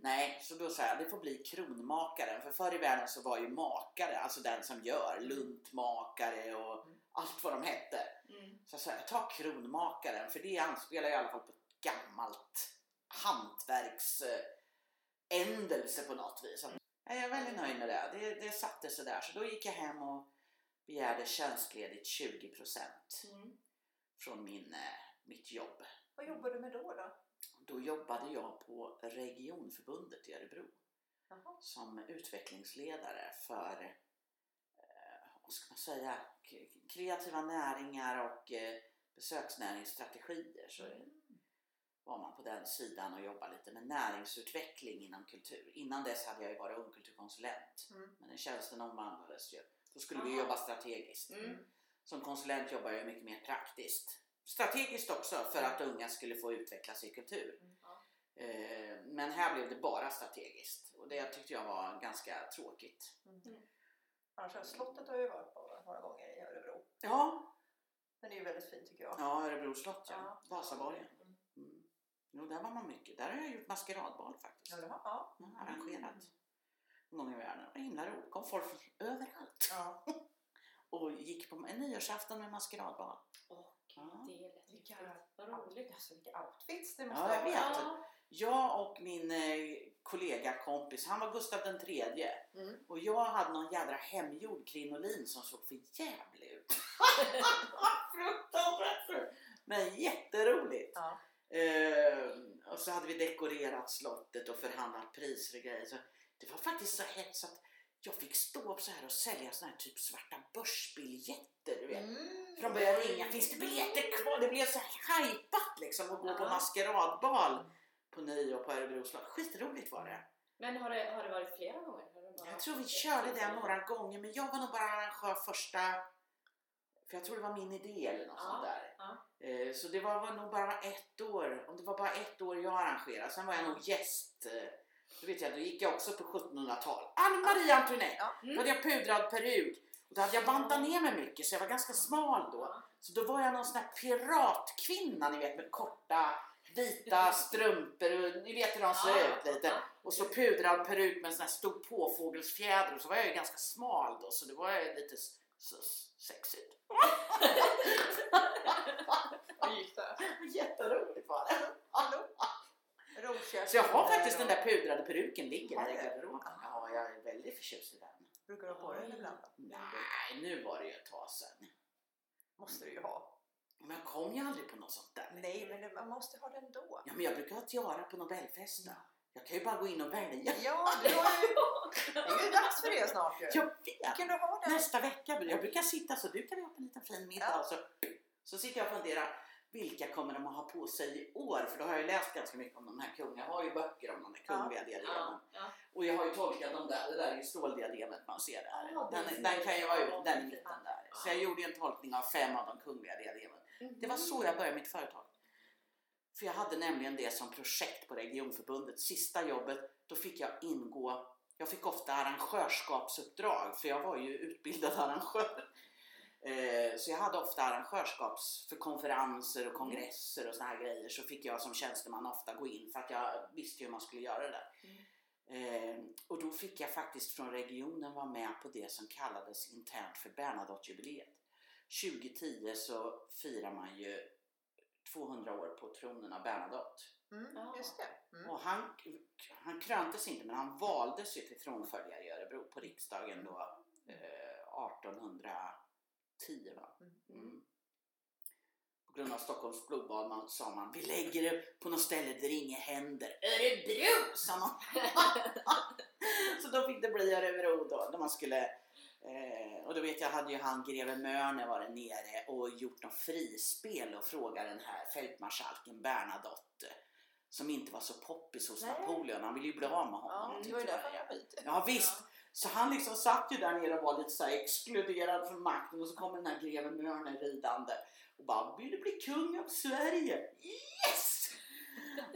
Nej, så då sa jag, det får bli kronmakaren. För förr i världen så var ju makare, alltså den som gör, luntmakare och allt vad de hette. Mm. Så jag sa, ta kronmakaren, för det anspelar i alla fall på ett gammalt hantverksändelse på något vis. Mm. Jag är väldigt nöjd med det. Det satte sig där. Så då gick jag hem och begärde tjänstledigt 20% från mitt jobb. Vad jobbade du med då? Då jobbade jag på Regionförbundet i Örebro. Aha. Som utvecklingsledare för vad ska man säga, kreativa näringar och besöksnäringsstrategier. Så var man på den sidan och jobbade lite med näringsutveckling inom kultur. Innan dess hade jag ju varit ungkulturkonsulent. Men den tjänsten omvandlades ju. Då skulle vi jobba strategiskt. Som konsulent jobbar jag mycket mer praktiskt. Strategiskt också för att unga skulle få utveckla sin kultur. Men här blev det bara strategiskt. Och det tyckte jag var ganska tråkigt. Annars slottet har ju varit på några gånger i Örebro. Ja. Men det är ju väldigt fint tycker jag. Ja, Örebro slott. Ja. Vasaborgen. Jo, där var man mycket. Där har jag gjort maskeradbal faktiskt. Arrangerat. Någon gång i världen. Det var himla roligt. Kom folk överallt. Ja. Och gick på en nyårsafton med maskeradbal. Det är lite vad roligt. Alltså vilka outfits det måste jag vet. Jag och min kollega kompis, han var Gustav den tredje. Och jag hade någon jädra hemgjord krinolin som såg för jävligt ut. Men jätteroligt. Och så hade vi dekorerat slottet och förhandlat priser och grejer. Så det var faktiskt så hett att jag fick stå upp så här och sälja såna här typ svarta börsbiljetter, du vet. För de började ringa, finns det biljetter kvar? Det blev så här hajpat liksom att gå på maskeradbal på Ny och på Örebro slott. Skitroligt var det. Men har det varit flera gånger? Jag tror vi körde det några gånger, men jag var nog bara arrangör första, för jag tror det var min idé eller något sånt där. Så det var nog bara ett år, om det var bara ett år jag arrangerade. Sen var jag nog gäst. Då vet jag, då gick jag också på 1700-tal. Marie Antoinette. Då hade jag pudrad peruk. Och då hade jag bantat ner mig mycket. Så jag var ganska smal då. Så då var jag någon sån här piratkvinna, ni vet, med korta vita strumpor. Och ni vet hur de ser ut lite. Och så pudrad peruk med en sån här stor påfågelsfjäder. Och så var jag ju ganska smal då. Så det var ju lite sexigt. Jätteroligt var det. Så jag har faktiskt den där pudrade peruken ligger där i garderoben. Ja, jag är väldigt förtjust i den. Brukar du ha på den ibland? Nej, nu var det ju ett tag sedan. Måste du ju ha. Men jag kom ju aldrig på något sånt där. Nej, men man måste ha den då. Ja, men jag brukar ha tiara på Nobelfesten. Jag kan ju bara gå in och välja. Ja, det är ju dags för det snart ju. Jag vet. Kan du ha den? Nästa vecka. Jag brukar sitta så du kan ha på en liten fin middag. Ja. Så sitter jag och funderar. Vilka kommer de att ha på sig i år? För då har jag läst ganska mycket om de här kungarna. Jag har ju böcker om de här kungliga diademen. Och jag har ju tolkat om det där i ståldiademet man ser där. Den kan ju vara ut, den är liten där. Så jag gjorde en tolkning av 5 av de kungliga diademen. Det var så jag började mitt företag. För jag hade nämligen det som projekt på Regionförbundet. Sista jobbet, då fick jag ingå. Jag fick ofta arrangörskapsuppdrag. För jag var ju utbildad arrangör. Så jag hade ofta arrangörskaps för konferenser och kongresser och såna här grejer, så fick jag som tjänsteman ofta gå in för att jag visste hur man skulle göra det där. Och då fick jag faktiskt från regionen vara med på det som kallades internt för Bernadotte-jubileet. 2010 så firar man ju 200 år på tronen av Bernadotte. Just det. Och han kröntes inte, men han valdes ju till tronföljare i Örebro på riksdagen då 1810, va? På grund av Stockholms blodbad sa man, vi lägger det på något ställe där inget händer. Örebro, sa man. Så då fick det bli Örebro då, när man skulle... och då vet jag, hade ju han greve Mörner varit nere och gjort något frispel och frågade den här fältmarskalken Bernadotte, som inte var så poppis hos Napoleon. Han ville ju bli av med honom. Ja, visst. Så han liksom satt ju där nere och var lite så här exkluderad från makten, och så kommer den här greve Mörner ridande och bara, vill du bli kung av Sverige? Yes!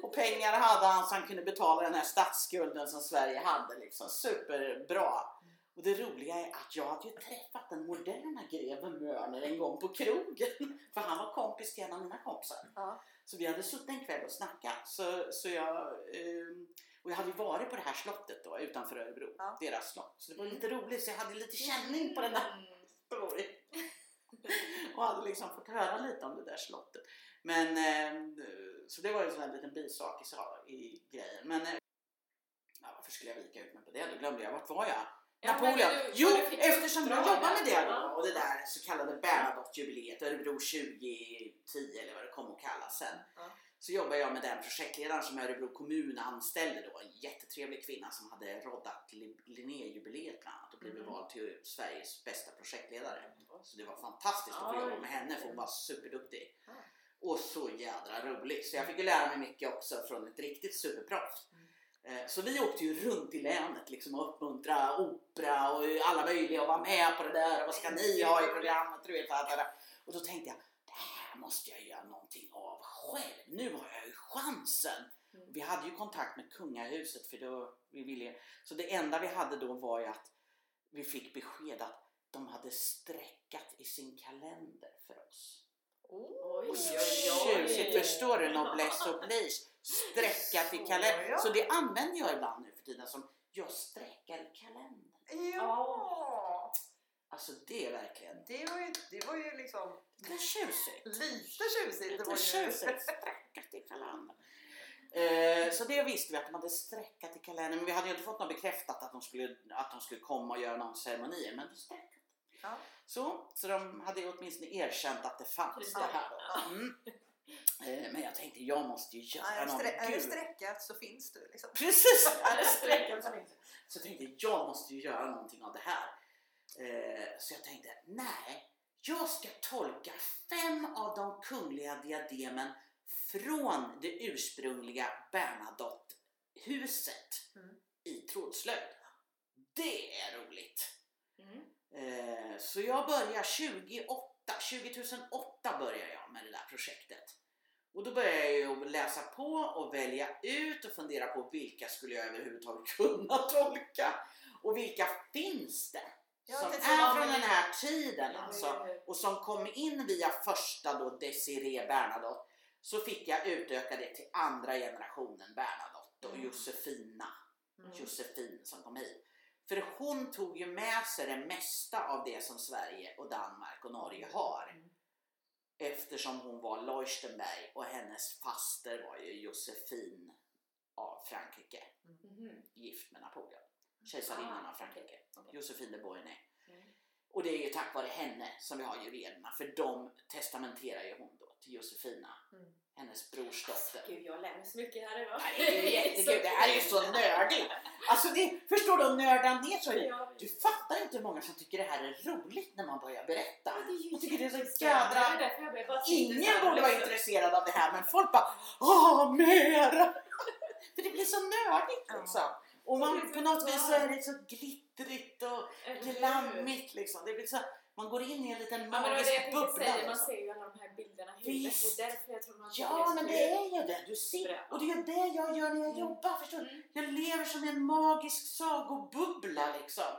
Och pengar hade han så han kunde betala den här statsskulden som Sverige hade, liksom superbra. Och det roliga är att jag hade ju träffat den moderna greve Mörner en gång på krogen. För han var kompis till en av mina kompisar. Så vi hade suttit en kväll och snackat. Så jag hade ju varit på det här slottet då, utanför Örebro. Deras slott. Så det var lite roligt, så jag hade lite känning på den där storyn. Och hade liksom fått höra lite om det där slottet. Men, så det var ju en sån här liten bisak i grejen. Men varför skulle jag vika ut mig på det? Då glömde jag, vart var jag? Napoleon. Eftersom jag jobbar med det då, och det där så kallade Bernadotte-jubileet, Örebro 2010 eller vad det kom att kallas sen. Så jobbar jag med den projektledaren som Örebro kommun anställde då, en jättetrevlig kvinna som hade roddat Linné-jubileet bland annat och blev vald till Sveriges bästa projektledare. Så det var fantastiskt att få jobba med henne, för hon var superduktig. Och så jädra rolig. Så jag fick ju lära mig mycket också från ett riktigt superproffs. Så vi åkte ju runt i länet liksom och uppmuntra opera och alla möjliga och var med på det där och vad ska ni ha i programmet, och då tänkte jag, det här måste jag göra någonting av själv, nu har jag ju chansen. Vi hade ju kontakt med kungahuset, för då vi ville, så det enda vi hade då var ju att vi fick besked att de hade sträckat i sin kalender för oss. Tjusigt, förstår du, noblesse oblige. Sträckat i kalendern. Så det använder jag ibland nu för tiden, som jag sträckar i kalendern. Alltså det är verkligen. Det var ju liksom lite tjusigt. Lite tjusigt. Sträckat i kalendern. Så det visste vi, att de hade sträckat i kalendern. Men vi hade ju inte fått något bekräftat att de skulle komma och göra någon ceremoni. Men det sträckat. Så de hade åtminstone erkänt att det fanns det här då. Men jag tänkte, jag måste ju göra något. Är det sträckat så finns du liksom. Precis, är det sträckat så finns du. Så jag tänkte, jag måste ju göra någonting av det här. Så jag tänkte, nej, jag ska tolka 5 av de kungliga diademen från det ursprungliga Bernadotte-huset i trådslöjd. Det är roligt. Så jag börjar 2008 börjar jag med det där projektet. Och då börjar jag ju läsa på och välja ut och fundera på vilka skulle jag överhuvudtaget kunna tolka. Och vilka finns det som är från den här tiden alltså. Och som kom in via första då Desiree Bernadotte. Så fick jag utöka det till andra generationen Bernadotte och Josephine som kom hit. För hon tog ju med sig det mesta av det som Sverige och Danmark och Norge har. Eftersom hon var Leuchtenberg och hennes faster var ju Josephine av Frankrike. Gift med Napoleon. Kejsarinnan av Frankrike. Josephine de Beauharnais. Och det är ju tack vare henne som vi har juvederna. För de testamenterar ju hon då till Josefina. Hennes brorsdotter. Gud, jag lär mig så mycket här idag. Det här är ju så nördigt. Alltså, förstår du, nörda ner så du fattar inte hur många som tycker det här är roligt när man börjar berätta. Man tycker det är så jädra. Ingen borde vara intresserad av det här, men folk bara, mer! För det blir så nördigt liksom. Och man, på något vis så är det så glittrigt och glammigt liksom. Det blir så... Man går in i en liten magisk bubbla. Man ser ju alla de här bilderna. Visst. Jag tror man men det är ju det. Du ser. Och det är det jag gör när jag jobbar. Förstår du? Jag lever som en magisk sagobubbla liksom.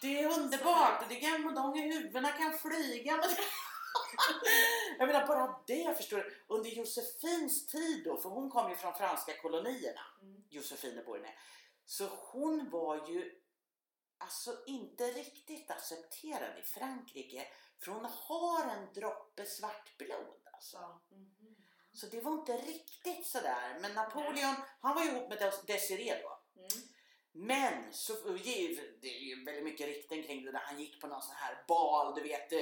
Det är underbart. Det är gammaldanger, huvudena kan flyga. Men... jag menar bara det, jag förstår. Under Josefines tid då, för hon kom ju från franska kolonierna. Mm. Josefine Borne. Så hon var ju alltså inte riktigt accepterad i Frankrike. För hon har en droppe svart blod alltså. Mm. Så det var inte riktigt sådär. Men Napoleon, han var ju ihop med Desiree då. Mm. Men så det är ju väldigt mycket rykten kring det där. Han gick på någon sån här bal, du vet,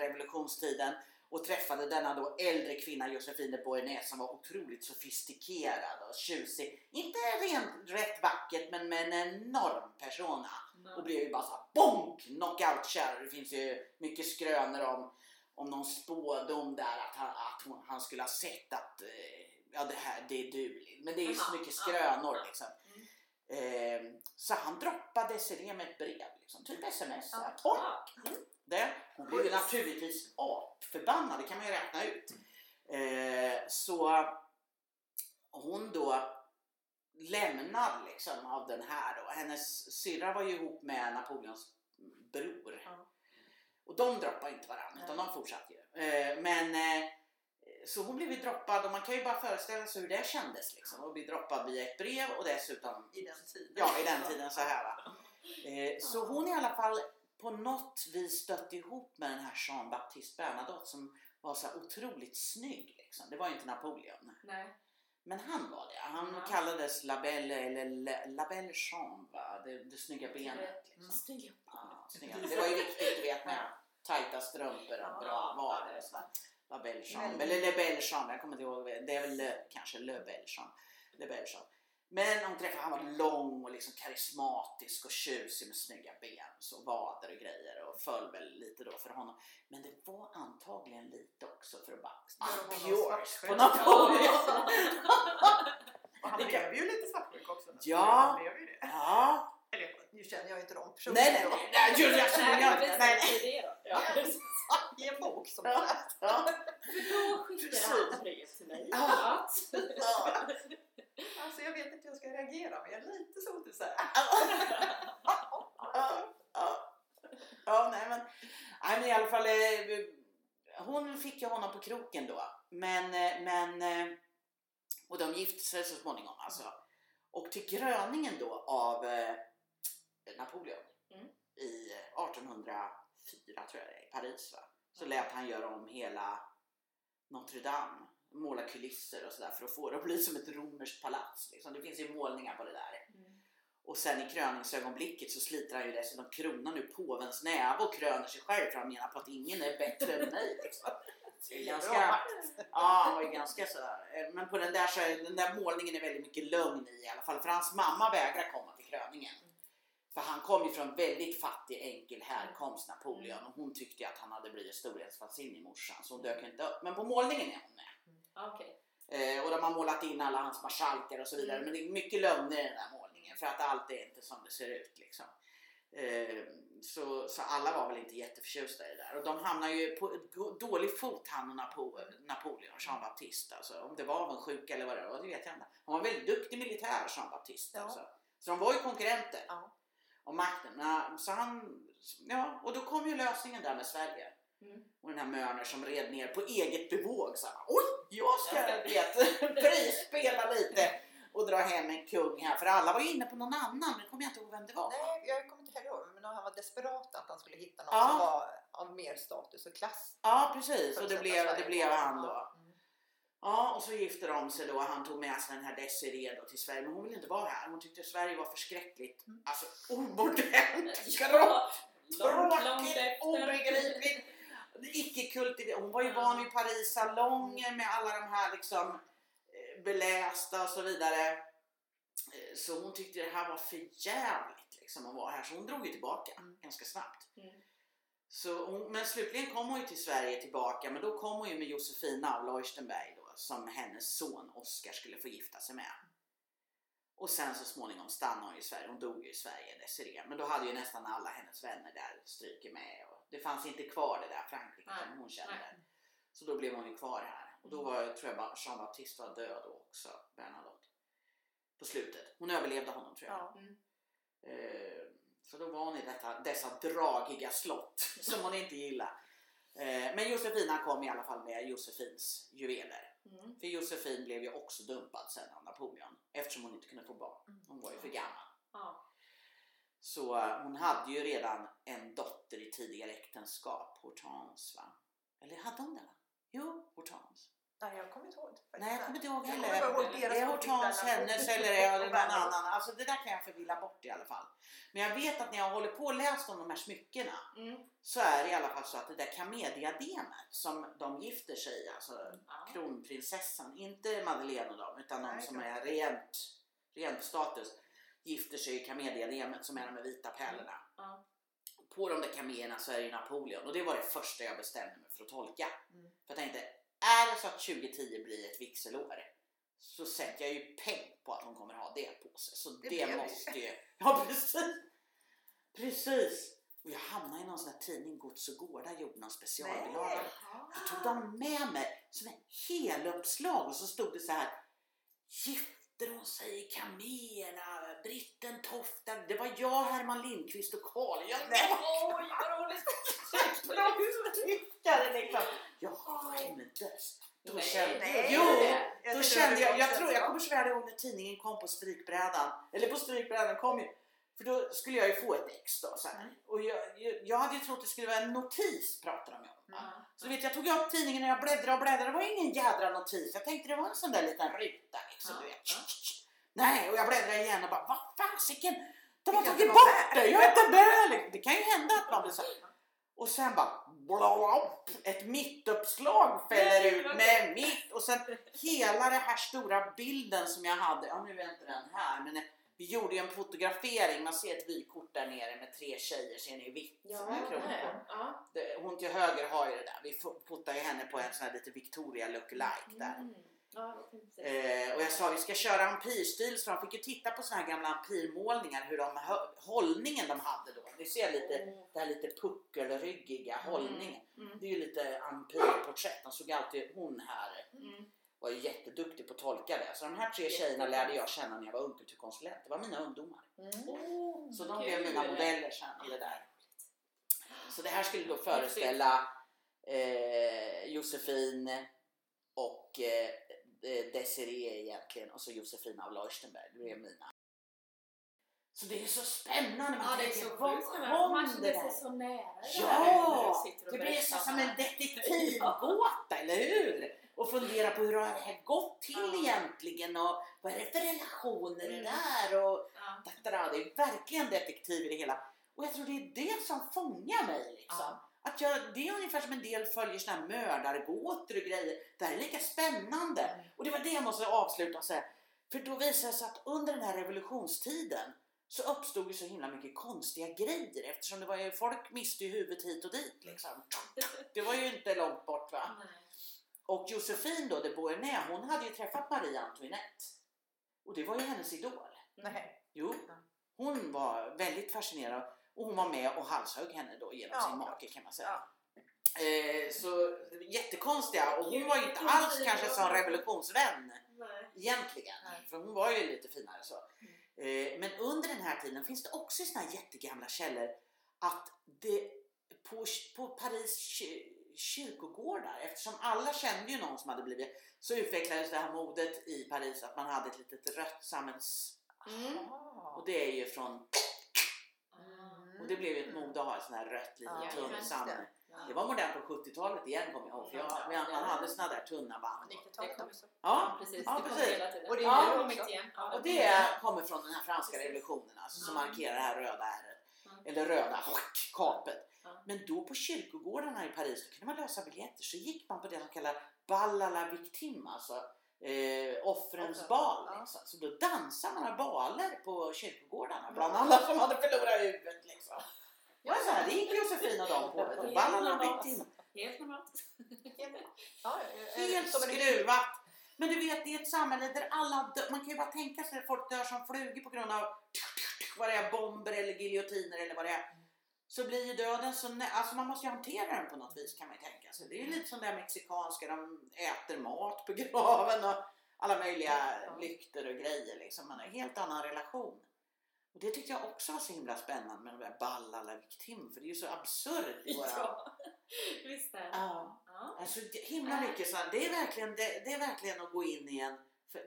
revolutionstiden. Och träffade denna då äldre kvinna, Josephine Bernadotte, som var otroligt sofistikerad och tjusig. Inte rent rätt vackert, men med en enorm persona. Mm. Och blev ju bara så här, bonk, knockout-kär. Det finns ju mycket skrönor om någon spådom där att han skulle ha sett att ja, det här, det är du. Men det är ju så mycket skrönor liksom. Mm. Så han droppade Desiree med ett brev liksom, typ sms. Hon blev ju naturligtvis förbannad, det kan man ju räkna ut. Så hon då lämnade liksom av den här då. Hennes syrra var ju ihop med Napoleons bror. Och de droppade inte varandra utan de fortsatte ju. Så hon blev ju droppad, och man kan ju bara föreställa sig hur det kändes liksom, och bli droppad via ett brev och dessutom i den tiden så här va. Så hon i alla fall på något vis stötte ihop med den här Jean-Baptiste Bernadotte som var så otroligt snygg liksom. Det var ju inte Napoleon. Nej. Men han var det. Han kallades Labelle eller Labelle Jean, va? Det snygga benet liksom. Snygga. Ja, snygga. Det var ju viktigt att veta med tajta strumpor och bra varor och sådär. Eller Le Belchon, jag kommer inte ihåg. Det är väl kanske Le Belchon. Men hon träffade, han var lång och liksom karismatisk och tjusig med snygga ben och vader och grejer, och föll väl lite då för honom. Men det var antagligen lite också för att bara pure på Napoleon. Han blev ju lite svartsjuk också. Ja, ja. Eller nu känner jag inte dem personligen. Nej, jag känner inte. Nej, i en bok som det här. Ja. För då skickade han brev till mig. Ja. Alltså jag vet inte hur jag ska reagera, men jag är lite så att du säger. Ja, nej men i alla fall hon fick ju honom på kroken då. Men och de gifte sig så småningom alltså. Och till kröningen då av Napoleon i 1804 tror jag det är, i Paris va? Så lät han göra om hela Notre Dame, måla kulisser och sådär för att få det att bli som ett romerskt palats liksom. Det finns ju målningar på det där. Och sen i kröningsögonblicket så sliter han ju dessutom kronan ur påvens näve och kröner sig själv, för han menar på att ingen är bättre än mig liksom. Han var ju ganska sådär. Men på den där, så den där målningen är väldigt mycket lögn i alla fall, för hans mamma vägrar komma till kröningen. För han kom ju från väldigt fattig enkel härkomst, Napoleon, och hon tyckte att han hade blivit storhetsvansinnig i morsan, så hon dök inte upp. Men på målningen är hon med. Okej. Och de har målat in alla hans marskalkar och så vidare. Men det är mycket lögner i den där målningen, för att allt är inte som det ser ut liksom. Så alla var väl inte jätteförtjusta i det där. Och de hamnar ju på dålig fot, han och Napoleon, Jean-Baptiste alltså. Om det var en sjuka eller vad det var, det vet jag inte. Han var väldigt duktig militär, Jean-Baptiste alltså. Så de var ju konkurrenter om makten. Så han, och då kom ju lösningen där med Sverige. Och den här Mörner som red ner på eget bevåg så här, oj, jag ska prisspela lite och dra hem en kung här. För alla var ju inne på någon annan, men kommer jag inte ihåg vem det var. Nej, jag kommer inte ihåg, men han var desperat att han skulle hitta någon som var av mer status och klass. Ja, precis. Och det blev han då. Ja, och så gifte de sig då. Han tog med sig den här Desiree då till Sverige. Men hon ville inte vara här. Hon tyckte Sverige var förskräckligt. Alltså, omodernt. Tråkigt, obegripligt. Icke-kultiverat. Hon var ju van vid Paris salonger med alla de här liksom belästa och så vidare. Så hon tyckte det här var för jävligt liksom att vara här. Så hon drog ju tillbaka ganska snabbt. Så men slutligen kom hon ju till Sverige tillbaka. Men då kom hon ju med Josefina och Leuchtenberg då, som hennes son Oscar skulle få gifta sig med. Och sen så småningom stannade hon i Sverige. Hon dog ju i Sverige, Desiree. Men då hade ju nästan alla hennes vänner där stryker med. Och det fanns inte kvar det där Frankrike som hon kände. Så då blev hon ju kvar här. Och då var, tror jag, bara Jean-Baptiste var död också, Bernadotte. På slutet. Hon överlevde honom tror jag. Så då var hon i dessa dragiga slott som hon inte gillar. Men Josefina kom i alla fall med Josefins juveler. Mm. För Josefin blev ju också dumpad sen av Napoleon. Eftersom hon inte kunde få barn. Hon var ju för gammal. Mm. Så hon hade ju redan en dotter i tidigare äktenskap. Hortense, va? Eller hade hon det? Jo, Hortense. Nej, jag kommer inte ihåg. Nej, jag kommer inte ihåg heller. Det är Hortense, hennes eller någon annan. Alltså det där kan jag förvilla bort i alla fall. Men jag vet att när jag håller på och läser om de här smyckena så är det i alla fall så att det där kamediademet som de gifter sig i, alltså kronprinsessan, inte Madeleine och dem, utan de som är rent status, gifter sig i kamediademet som är de vita pärlorna. På de där kamelerna så är det Napoleon, och det var det första jag bestämde mig för att tolka. För jag tänkte, är det så att 2010 blir ett vigselår så sätter jag ju peng på att hon kommer ha det på sig. Så det måste ju... Ja, precis. Precis. Och jag hamnade i någon sån här tidning, Gods och Gårdar, gjorde någon specialbilaga. Jag tog dem med mig som en heluppslag, och så stod det så här: gifter hon sig i kamera, Britten toftar. Det var jag, Herman Lindqvist och Karl. Jag vet. Oj, vad roligt. Jag kommer döds. Då kände jag tror jag kommer svära ihåg när tidningen kom på strykbrädan. Eller på strykbrädan kom ju. För då skulle jag ju få ett ex då, så här. Och jag hade ju trott att det skulle vara en notis, pratade de om. Så vet jag tog upp tidningen och jag bläddrade. Det var ingen jädra notis. Jag tänkte det var en sån där liten ruta liksom, du vet. Nej, och jag bläddrade igen och bara, vad fasiken? De har tagit bort det. Jag är inte bölig. Det kan ju hända att man blir så här. Och sen bara blop, ett mittuppslag fäller ut med mitt. Och sen hela den här stora bilden som jag hade. Ja, nu väntar den här. Men vi gjorde ju en fotografering. Man ser ett vykort där nere med tre tjejer. Ser ni vitt? Ja. Hon till höger har ju det där. Vi fotar ju henne på en sån här lite Victoria look-alike där. Ja, och jag sa vi ska köra ampirstil, så de fick ju titta på såna här gamla ampirmålningar, hur de hållningen de hade då. Ni ser lite det här lite puckelryggiga hållningen. Det är ju lite ampirporträtt. De såg alltid hon här var ju jätteduktig på att tolka det. Så de här tre tjejerna lärde jag känna när jag var ungkulturkonsulent. Det var mina ungdomar. Så de blev mina modeller sen i det där. Så det här skulle då föreställa Josefine och Desiree egentligen, och så Josefina av Leuchtenberg, det är mina. Så det är så spännande. Man det är så spännande. Det är så nära. Ja, det blir som en detektivgåta, eller hur? Och fundera på hur det har gått till egentligen, och vad är det för relationer det där, och det är verkligen detektiv i det hela. Och jag tror det är det som fångar mig liksom. Att det är ungefär som en del följer såna här mördargåtor och grejer. Det här är lika spännande. Och det var det jag måste avsluta och säga. För då visar det sig att under den här revolutionstiden så uppstod ju så himla mycket konstiga grejer. Eftersom det var ju, folk misste ju huvudet hit och dit liksom. Det var ju inte långt bort, va? Och Josephine då, det Beauharnais, hon hade ju träffat Marie Antoinette. Och det var ju hennes idol. Jo, hon var väldigt fascinerad. Och hon var med och halshögg henne då genom sin make, kan man säga. Så jättekonstiga. Och hon var ju inte alls kanske som revolutionsvän egentligen. För hon var ju lite finare så. Men under den här tiden finns det också såna här jättegamla källor. Att det på Paris kyrkogårdar, eftersom alla kände ju någon som hade blivit, så utvecklades det här modet i Paris att man hade ett litet rött sammets. Och det är ju från... Och det blev ju ett mode att ha en sån här rött liten tunn samling. Det var modernt på 70-talet igen, kommer jag ihåg. Man hade såna där tunna band. Ja, precis. Och det kommer från den här franska revolutionen, alltså, som markerar det här röda ärret. Eller röda kapet. Men då på kyrkogårdarna i Paris då kunde man lösa biljetter. Så gick man på det som kallar bal à la victime, alltså offrens bal. Liksom. Så då dansade man baler på kyrkogårdarna. Bland alla som hade förlorat huvudet liksom. Ja, så här, det gick Josefin och dem på. Ballarna och viktiga. Helt normalt. Helt skruvat. Men du vet, det är ett samhälle där alla dör. Man kan ju bara tänka sig att folk dör som flugor på grund av vad det är, bomber eller giljotiner eller vad det är. Så blir ju döden så... Alltså man måste ju hantera den på något vis, kan man ju tänka sig. Det är ju lite som det mexikanska, de äter mat på graven och alla möjliga lykter och grejer liksom. Man har en helt annan relation. Och det tyckte jag också var så himla spännande med de där ballala viktim. För det är ju så absurd. Ja, visst är det. Ja. Ja. Alltså himla mycket så. Det är verkligen att gå in i en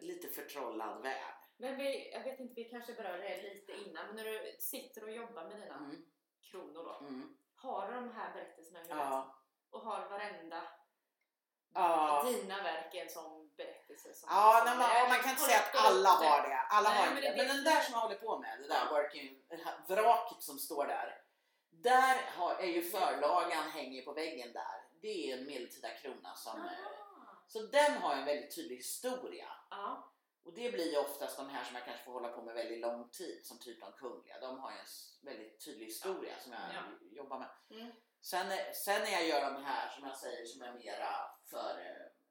lite förtrollad värld. Men jag vet inte, vi kanske berör det lite innan. Men när du sitter och jobbar med dina kronor då. Mm. Har de här berättelserna i huvudet? Ja. Och har varenda dina verken som berättelser som man kan inte säga att alla har det. Alla har inte det. Men den där som jag håller på med, det där working, vraket som står där är ju förlagan hänger på väggen där. Det är en medeltida krona som så den har en väldigt tydlig historia. Och det blir ju oftast de här som jag kanske får hålla på med väldigt lång tid, som typ de kungliga. De har ju en väldigt tydlig historia som jag jobbar med. Mm. Sen när jag gör de här som jag säger som är mera för,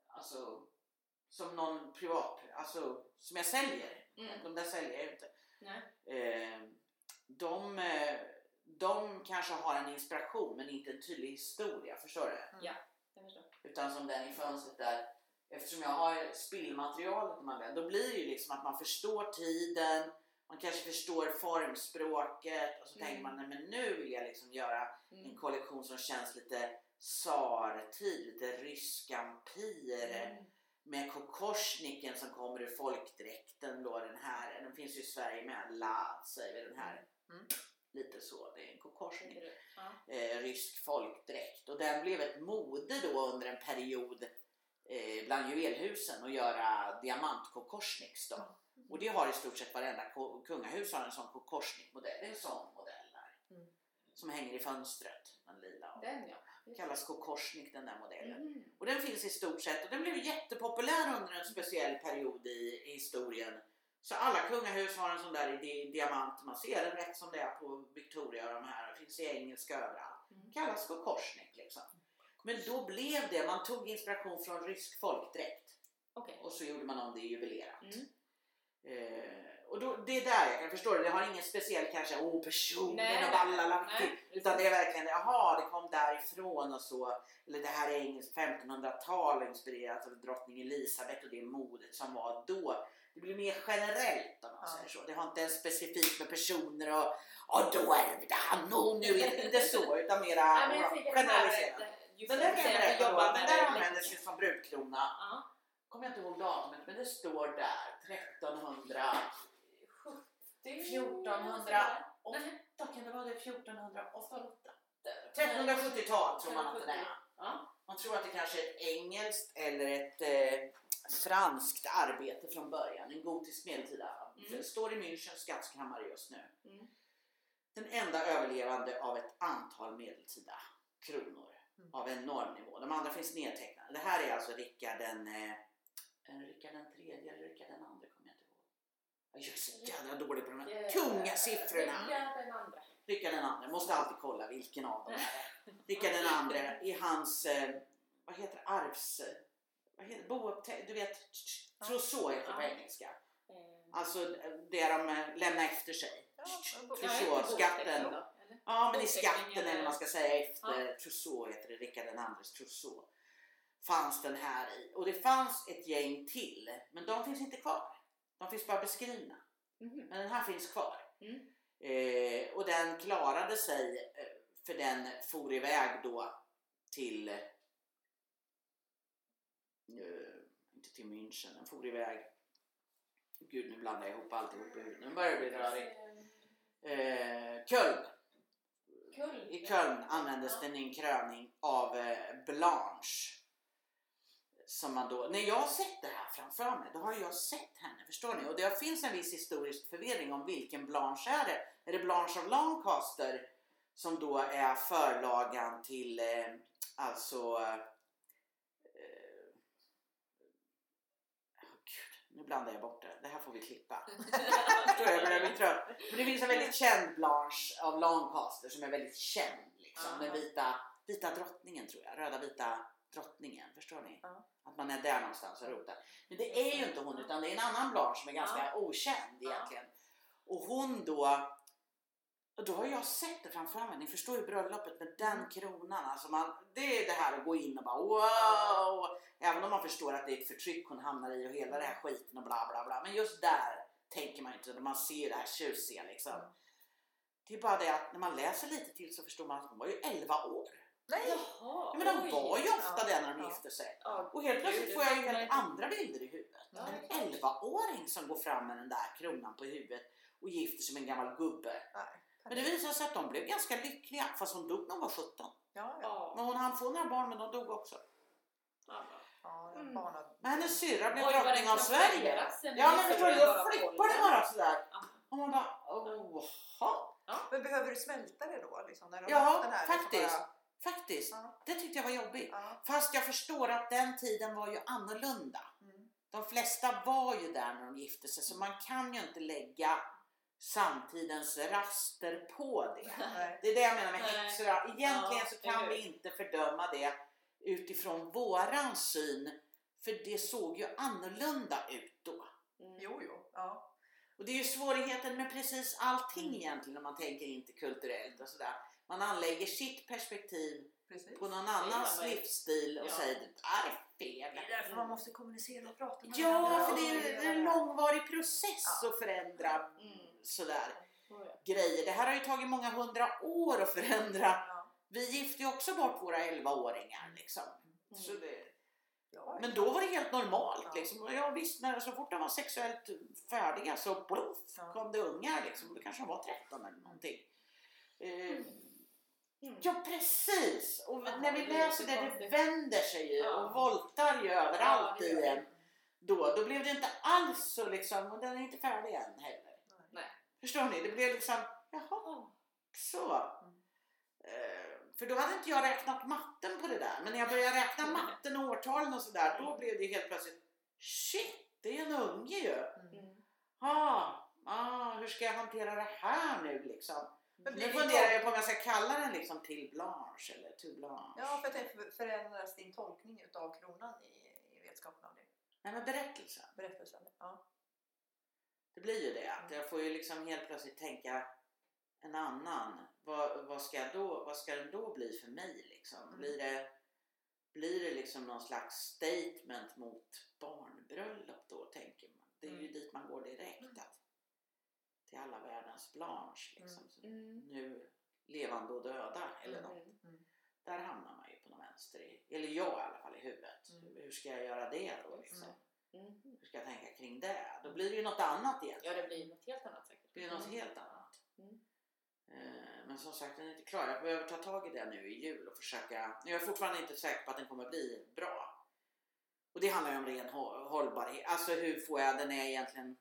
alltså som någon privat, alltså som jag säljer, de där säljer jag inte. Nej. De kanske har en inspiration men inte en tydlig historia, förstår du? Mm. Ja, det förstår. Utan som den i fönstret där, eftersom jag har spillmaterialet, då blir det ju liksom att man förstår tiden. Man kanske förstår formspråket och så tänker man, nej, men nu vill jag liksom göra en kollektion som känns lite tsartid, lite rysk ampir med kokorsniken som kommer ur folkdräkten då, den här, den finns ju i Sverige med en lad, säger vi den här lite så, det är en kokorsnik rysk folkdräkt, och den blev ett mode då under en period bland juvelhusen att göra diamantkokorsniks då. Och det har i stort sett varenda kungahus har en sån kokorsnikmodell. Det är en sån modell där. Mm. Som hänger i fönstret. Den lila. Den kallas kokorsnik, den där modellen. Mm. Och den finns i stort sett. Och den blev jättepopulär under en speciell period i historien. Så alla kungahus har en sån där i diamant. Man ser den rätt som det är på Victoria och de här. Det finns i engelska överallt. Den kallas kokorsnik liksom. Men då blev det, man tog inspiration från rysk folkdräkt. Okay. Och så gjorde man om det juvelerat. Mm. Och då, det är där jag kan förstå det. Det har ingen speciell kanske personen och alla, utan det är verkligen jaha, det kom därifrån och så, eller det här är engelskt 1500-tal inspirerat av drottning Elisabeth och det modet som var då. Det blir mer generellt om man säger så. Det har inte en specifikt med personer och då är det han och nu är det inte så, utan mera generaliserat. Men den där använder sig som brudkrona. Kommer jag inte ihåg datumet, men det står där 1370-tal tror man att det är. Man tror att det kanske är ett engelskt eller ett franskt arbete från början, en gotisk medeltida. Det står i Münchens skattkammare just nu. Mm. Den enda överlevande av ett antal medeltida kronor av enorm nivå. De andra finns nedtecknade. Det här är alltså Rickard den tredje eller Rickard den andra, kommer jag inte ihåg. Jag är så jävla dålig på de här tunga siffrorna. Rickard den andra. Måste alltid kolla vilken av dem är. Rickard den andra i hans vad heter det? Arvs du vet trousseau heter på engelska. Alltså det de lämnar efter sig. Trousseau, skatten. Ja, men i skatten eller man ska säga efter trousseau heter det, Rickard den andres trousseau. Fanns den här i. Och det fanns ett gäng till. Men de finns inte kvar. De finns bara beskrivna. Men den här finns kvar. Och den klarade sig. För den for iväg då till inte till München. Den for iväg. Gud, nu blandar jag ihop alltihop i huvudet. Nu börjar det bli rörigt. Köln. I Köln användes den i en kröning av Blanche. Som man då, när jag har sett det här framför mig, då har jag sett henne, förstår ni? Och det finns en viss historisk förvirring om vilken Blanche är det. Är det Blanche av Lancaster som då är förlagan till alltså nu blandar jag bort det. Det här får vi klippa. Men det finns en väldigt känd Blanche av Lancaster som är väldigt känd. Liksom. Den vita drottningen tror jag. Röda vita drottningen. Förstår ni? Att man är där någonstans och rotar. Men det är ju inte hon, utan det är en annan Blanche som är ganska okänd egentligen. Och hon då har jag sett det framför mig. Ni förstår ju bröllopet med den kronan. Alltså det är det här att gå in och bara wow. Även om man förstår att det är ett förtryck hon hamnar i och hela det här skiten och bla bla bla. Men just där tänker man inte, man ser ju det här tjusiga liksom. Det är bara det att när man läser lite till så förstår man att de var ju 11 år. Nej. Jaha, ja, men de var ju ofta det när de gifte sig. Ja. Och helt plötsligt får jag ju helt andra bilder i huvudet. Ja, en 11-åring som går fram med den där kronan på huvudet och gifter sig med en gammal gubbe. Ja. Men det visar sig att de blev ganska lyckliga, fast hon dog när hon var 17. Ja, ja. Men hon hann få några barn, men de dog också. Ja, ja. Mm. Men hennes syrra blev drottning av Sverige. Ja, men förstår du, då flippar det bara sådär. Och man bara, ja. Men behöver du smälta det då? Liksom, när de har den här, faktiskt. Faktiskt, det tyckte jag var jobbigt. Fast jag förstår att den tiden var ju annorlunda. Mm. De flesta var ju där när de gifte sig. Så man kan ju inte lägga samtidens raster på det. Nej. Det är det jag menar med häxor. Egentligen så kan vi inte fördöma det utifrån våran syn. För det såg ju annorlunda ut då. Mm. Jo. Ja. Och det är ju svårigheten med precis allting egentligen. När man tänker inte kulturellt och sådär. Man anlägger sitt perspektiv på någon annans livsstil och säger det är fel. Det är därför man måste kommunicera och prata med andra. För det är en långvarig process att förändra sådär grejer. Det här har ju tagit många 100 år att förändra. Vi gifte ju också bort våra 11-åringar liksom. Så det, men då var det helt normalt liksom. Och jag visste när så fort de var sexuellt färdiga så kom det ungar liksom. Då kanske de var 13 eller någonting. Ja, precis. Och när vi läser det vänder sig ju och voltar ju överallt i en. Då blev det inte alls så liksom, och den är inte färdig än heller. Nej. Förstår ni? Det blev liksom, jaha, så. För då hade inte jag räknat matten på det där. Men när jag började räkna matten och årtalen och sådär, då blev det helt plötsligt, shit, det är en unge ju. Hur ska jag hantera det här nu liksom? Men nu funderar jag på om jag ska kalla den liksom till Blanche eller till Blanche. Ja, för att förändras din tolkning utav kronan i vetskapen av det. Nej, men berättelsen. Berättelsen, ja. Det blir ju det. Att jag får ju liksom helt plötsligt tänka en annan. Vad ska den då bli för mig liksom? Blir det liksom någon slags statement mot barnbröllop då, tänker man. Det är ju dit man går direkt att. I alla världens Blanche liksom. Nu levande och döda eller något. Där hamnar man ju på någon vänster eller jag i alla fall i huvudet. Hur ska jag göra det då liksom? Hur ska jag tänka kring det? Då blir det ju något annat egentligen. Ja, det blir något helt annat säkert. Det blir något helt annat. Men som sagt, den är inte klar. Jag behöver ta tag i det nu i jul och försöka. Jag är fortfarande inte säker på att den kommer bli bra. Och det handlar ju om ren hållbarhet. Alltså hur får jag den är egentligen.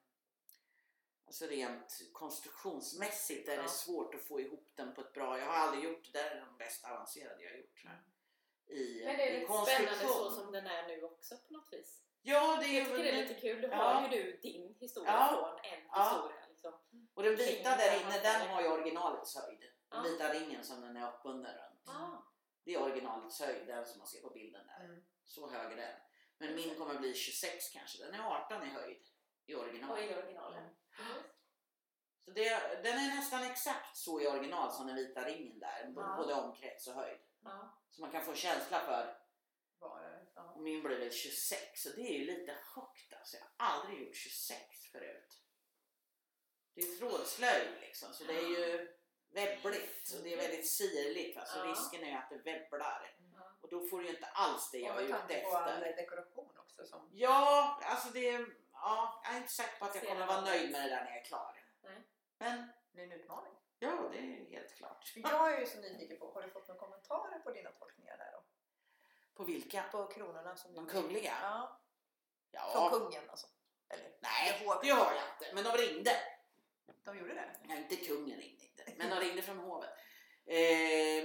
Alltså rent konstruktionsmässigt är det svårt att få ihop den på ett bra. Jag har aldrig gjort det. Det är den bästa avancerade jag har gjort. Men det är lite spännande så som den är nu också på något vis. Ja, det är, jag tycker det är lite kul. Du har ju du din historia från en historia. Liksom. Och den vita där inne, den har ju originalets höjd. Den vita ringen som den är uppbunden runt. Det är originalets höjd, den som man ser på bilden där. Så hög är den. Men min kommer bli 26 kanske. Den är 18 i höjd i originalet. Ja, i originalen. Så den är nästan exakt så i original som den vita ringen där, både omkrets och höjd. Så man kan få känsla för min blev 26, så det är ju lite högt alltså. Jag har aldrig gjort 26 förut. Det är trådslöjd liksom, så det är ju webbligt och det är väldigt sirligt, alltså risken är att det webblar och då får du ju inte alls det jag är ute efter. Och med tanke på dekoration också som... Ja, alltså det är... Ja, jag är inte säker på att jag kommer vara nöjd med det där när jag är klar. Nej. Men det är en utmaning. Ja, det är helt klart. Jag är ju så nyfiken på, har du fått några kommentarer på dina tolkningar där då? På vilka? På kronorna som de kungliga? Ja. Från kungen alltså? Eller? Nej, det har jag inte. Men de ringde. De gjorde det? Nej, inte kungen ringde inte. Men de ringde från hovet.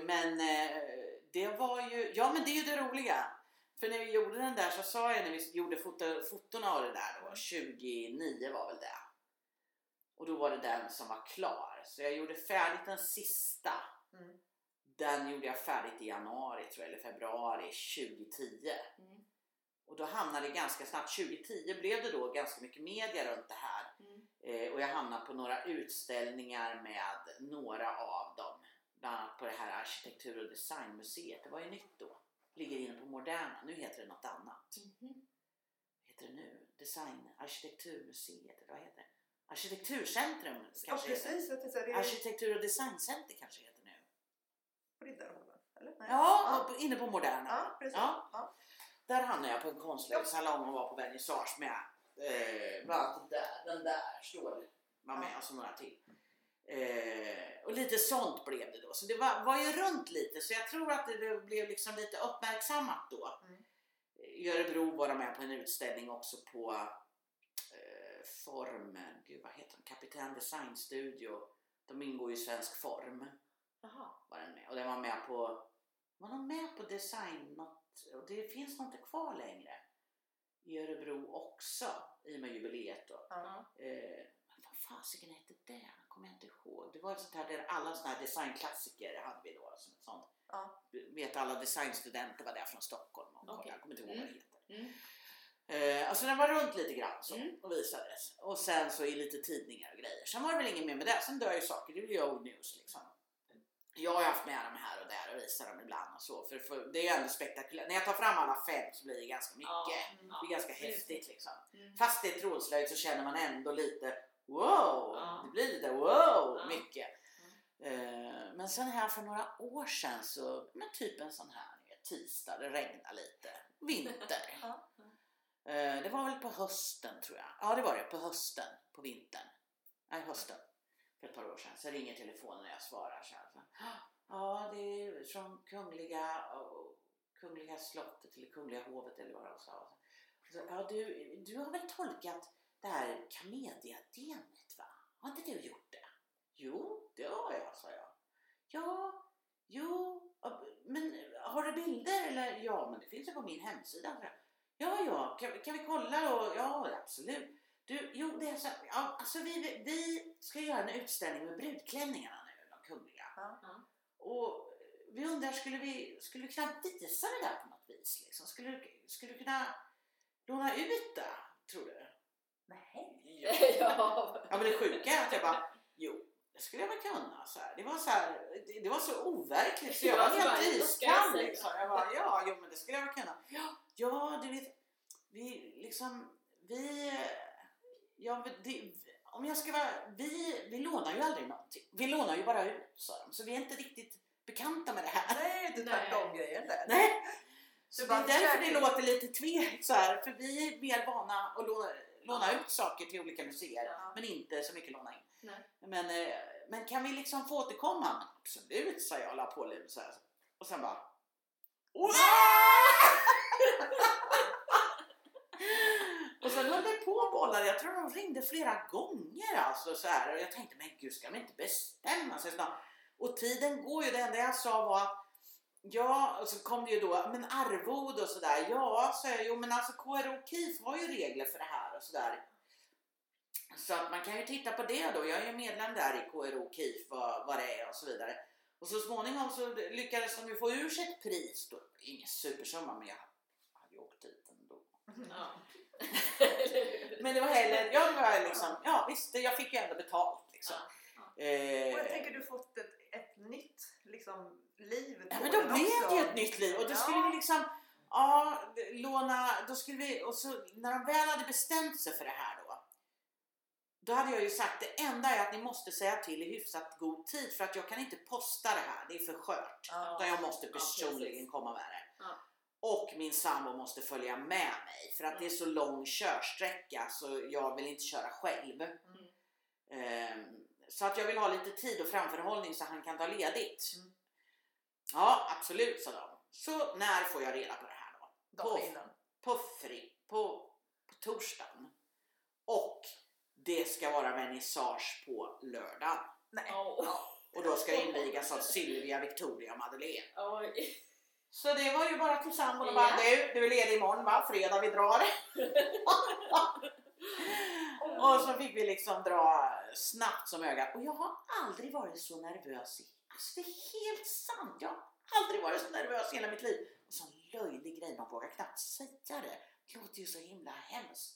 Men det var ju... Ja, men det är ju det roliga. För när vi gjorde den där så sa jag, när vi gjorde foton av det där då, 29 var väl det. Och då var det den som var klar. Så jag gjorde färdigt den sista. Den gjorde jag färdigt i januari tror jag, eller februari 2010. Och då hamnade det ganska snabbt, 2010 blev det då ganska mycket media runt det här. Och jag hamnade på några utställningar med några av dem. Bland annat på det här arkitektur- och designmuseet, det var ju nytt då. Ligger inne på Moderna. Nu heter det något annat. Vad heter det nu? Design, arkitekturmuseet. Vad heter det? Arkitekturcentrum kanske heter det. Arkitektur- och designcenter kanske heter nu. På Riddarholmen, eller? Nej. Ja, ja, inne på Moderna. Ja, precis. Ja. Ja. Där hamnade jag på en konstnärssalong och var på vernissage med bland annat den där står man med och så några till. Och lite sånt blev det då. Så det var ju runt lite. Så jag tror att det blev liksom lite uppmärksammat då. Mm. I Örebro var de med på en utställning också på Formen. Gud, vad heter de? Kapitän Design Studio. De ingår i Svensk Form. Aha. Var den med. Och den var med på... Var de med på design något? Och det finns något kvar längre. I Örebro också. I och med jubileet då. Uh-huh. Vad fasiken hette det? Kommer jag inte ihåg. Det var ett sånt här där alla såna här designklassiker hade vi då. Sånt. Ja. Vet alla designstudenter var där från Stockholm. Och okay. Jag kommer inte ihåg vad det heter. Mm. Alltså den var runt lite grann så, och visades. Och sen så i lite tidningar och grejer. Sen var det väl ingen mer med det. Sen dör ju saker. Det blir ju old news liksom. Jag har haft med dem här och där och visar dem ibland och så. För det är ju ändå spektakulärt. När jag tar fram alla fem så blir det ganska mycket. Det blir ganska häftigt liksom. Fast det är trådslöjt så känner man ändå lite... Wow, det blir lite mycket. Men sen här för några år sedan så, men typ en sån här tisdag, det regnade lite, vinter. Det var väl på hösten tror jag. Ja, det var det, på hösten, på vintern. Nej, hösten, för ett par år sedan. Så ringer telefonen när jag svarar så här. Ja, det är från kungliga slottet eller kungliga hovet eller vad de sa. Ja, du har väl tolkat det här kamediademet, va? Har inte du gjort det? Jo, det har jag, sa jag. Ja, jo, men har du bilder eller? Ja, men det finns ju på min hemsida. Ja, kan vi kolla då? Ja, absolut. Det är så, ja, alltså vi ska göra en utställning med brudklänningarna nu, de kungliga. Mm. Och vi undrar, skulle vi kunna visa det där på något vis? Liksom? Skulle du kunna låna ut det, tror du? Nej. Ja, men det sjuka är att jag bara, jo, det skulle jag väl kunna. Det var så overkligt så jag var helt iskall. Liksom. Jag bara, men det skulle jag väl kunna. Ja, du vet, vi lånar ju aldrig någonting. Vi lånar ju bara ut, sa de. Så vi är inte riktigt bekanta med det här. Nej, det är tvärtom grejen där. Nej, så det är därför det låter lite tvek så här. För vi är mer vana att låna ut saker till olika museer, men inte så mycket låna in. Nej. Men kan vi liksom få återkomma? Absolut, sa jag och la på lite så här. Och sen bara... Och sen höll det på bollar. Jag tror de ringde flera gånger. Alltså, så här. Och jag tänkte, men gud, ska man inte bestämma sig snart? Och tiden går ju. Det enda jag sa var... Ja, och så kom det ju då, men arvod och sådär. Ja, så jag, men alltså KROKIF har ju regler för det här och sådär. Så att man kan ju titta på det då. Jag är ju medlem där i KROKIF, vad det är och så vidare. Och så småningom så lyckades de ju få ur sig ett pris då. Ingen supersumma, men jag hade ju åkt dit ändå. Ja. Men det var heller, jag fick ju ändå betalt liksom. Ja. Och jag tänker, du fått ett nytt liksom... livet. Ja, men då blev det ju ett nytt liv. Och då skulle vi liksom låna, då skulle vi, och så när de väl hade bestämt sig för det här då hade jag ju sagt, det enda är att ni måste säga till i hyfsat god tid, för att jag kan inte posta det här, det är för skört. Utan jag måste personligen komma med det. Och min sambo måste följa med mig, för att det är så lång körsträcka så jag vill inte köra själv. Så att jag vill ha lite tid och framförhållning så han kan ta ledigt. Ja, absolut, sa de. Så när får jag reda på det här då? På torsdagen. Och det ska vara vernissage på lördag. Nej. Och då ska invigas av Sylvia, Victoria och Madeleine. Så det var ju bara till samman och bara, du är ledig imorgon, va? Fredag vi drar. Och så fick vi liksom dra snabbt som ögat. Och jag har aldrig varit så nervös. Alltså det är helt sant. Jag har aldrig varit så nervös i hela mitt liv. Och sån löjlig grej, man vågar knappt säga det. Det låter ju så himla hemskt.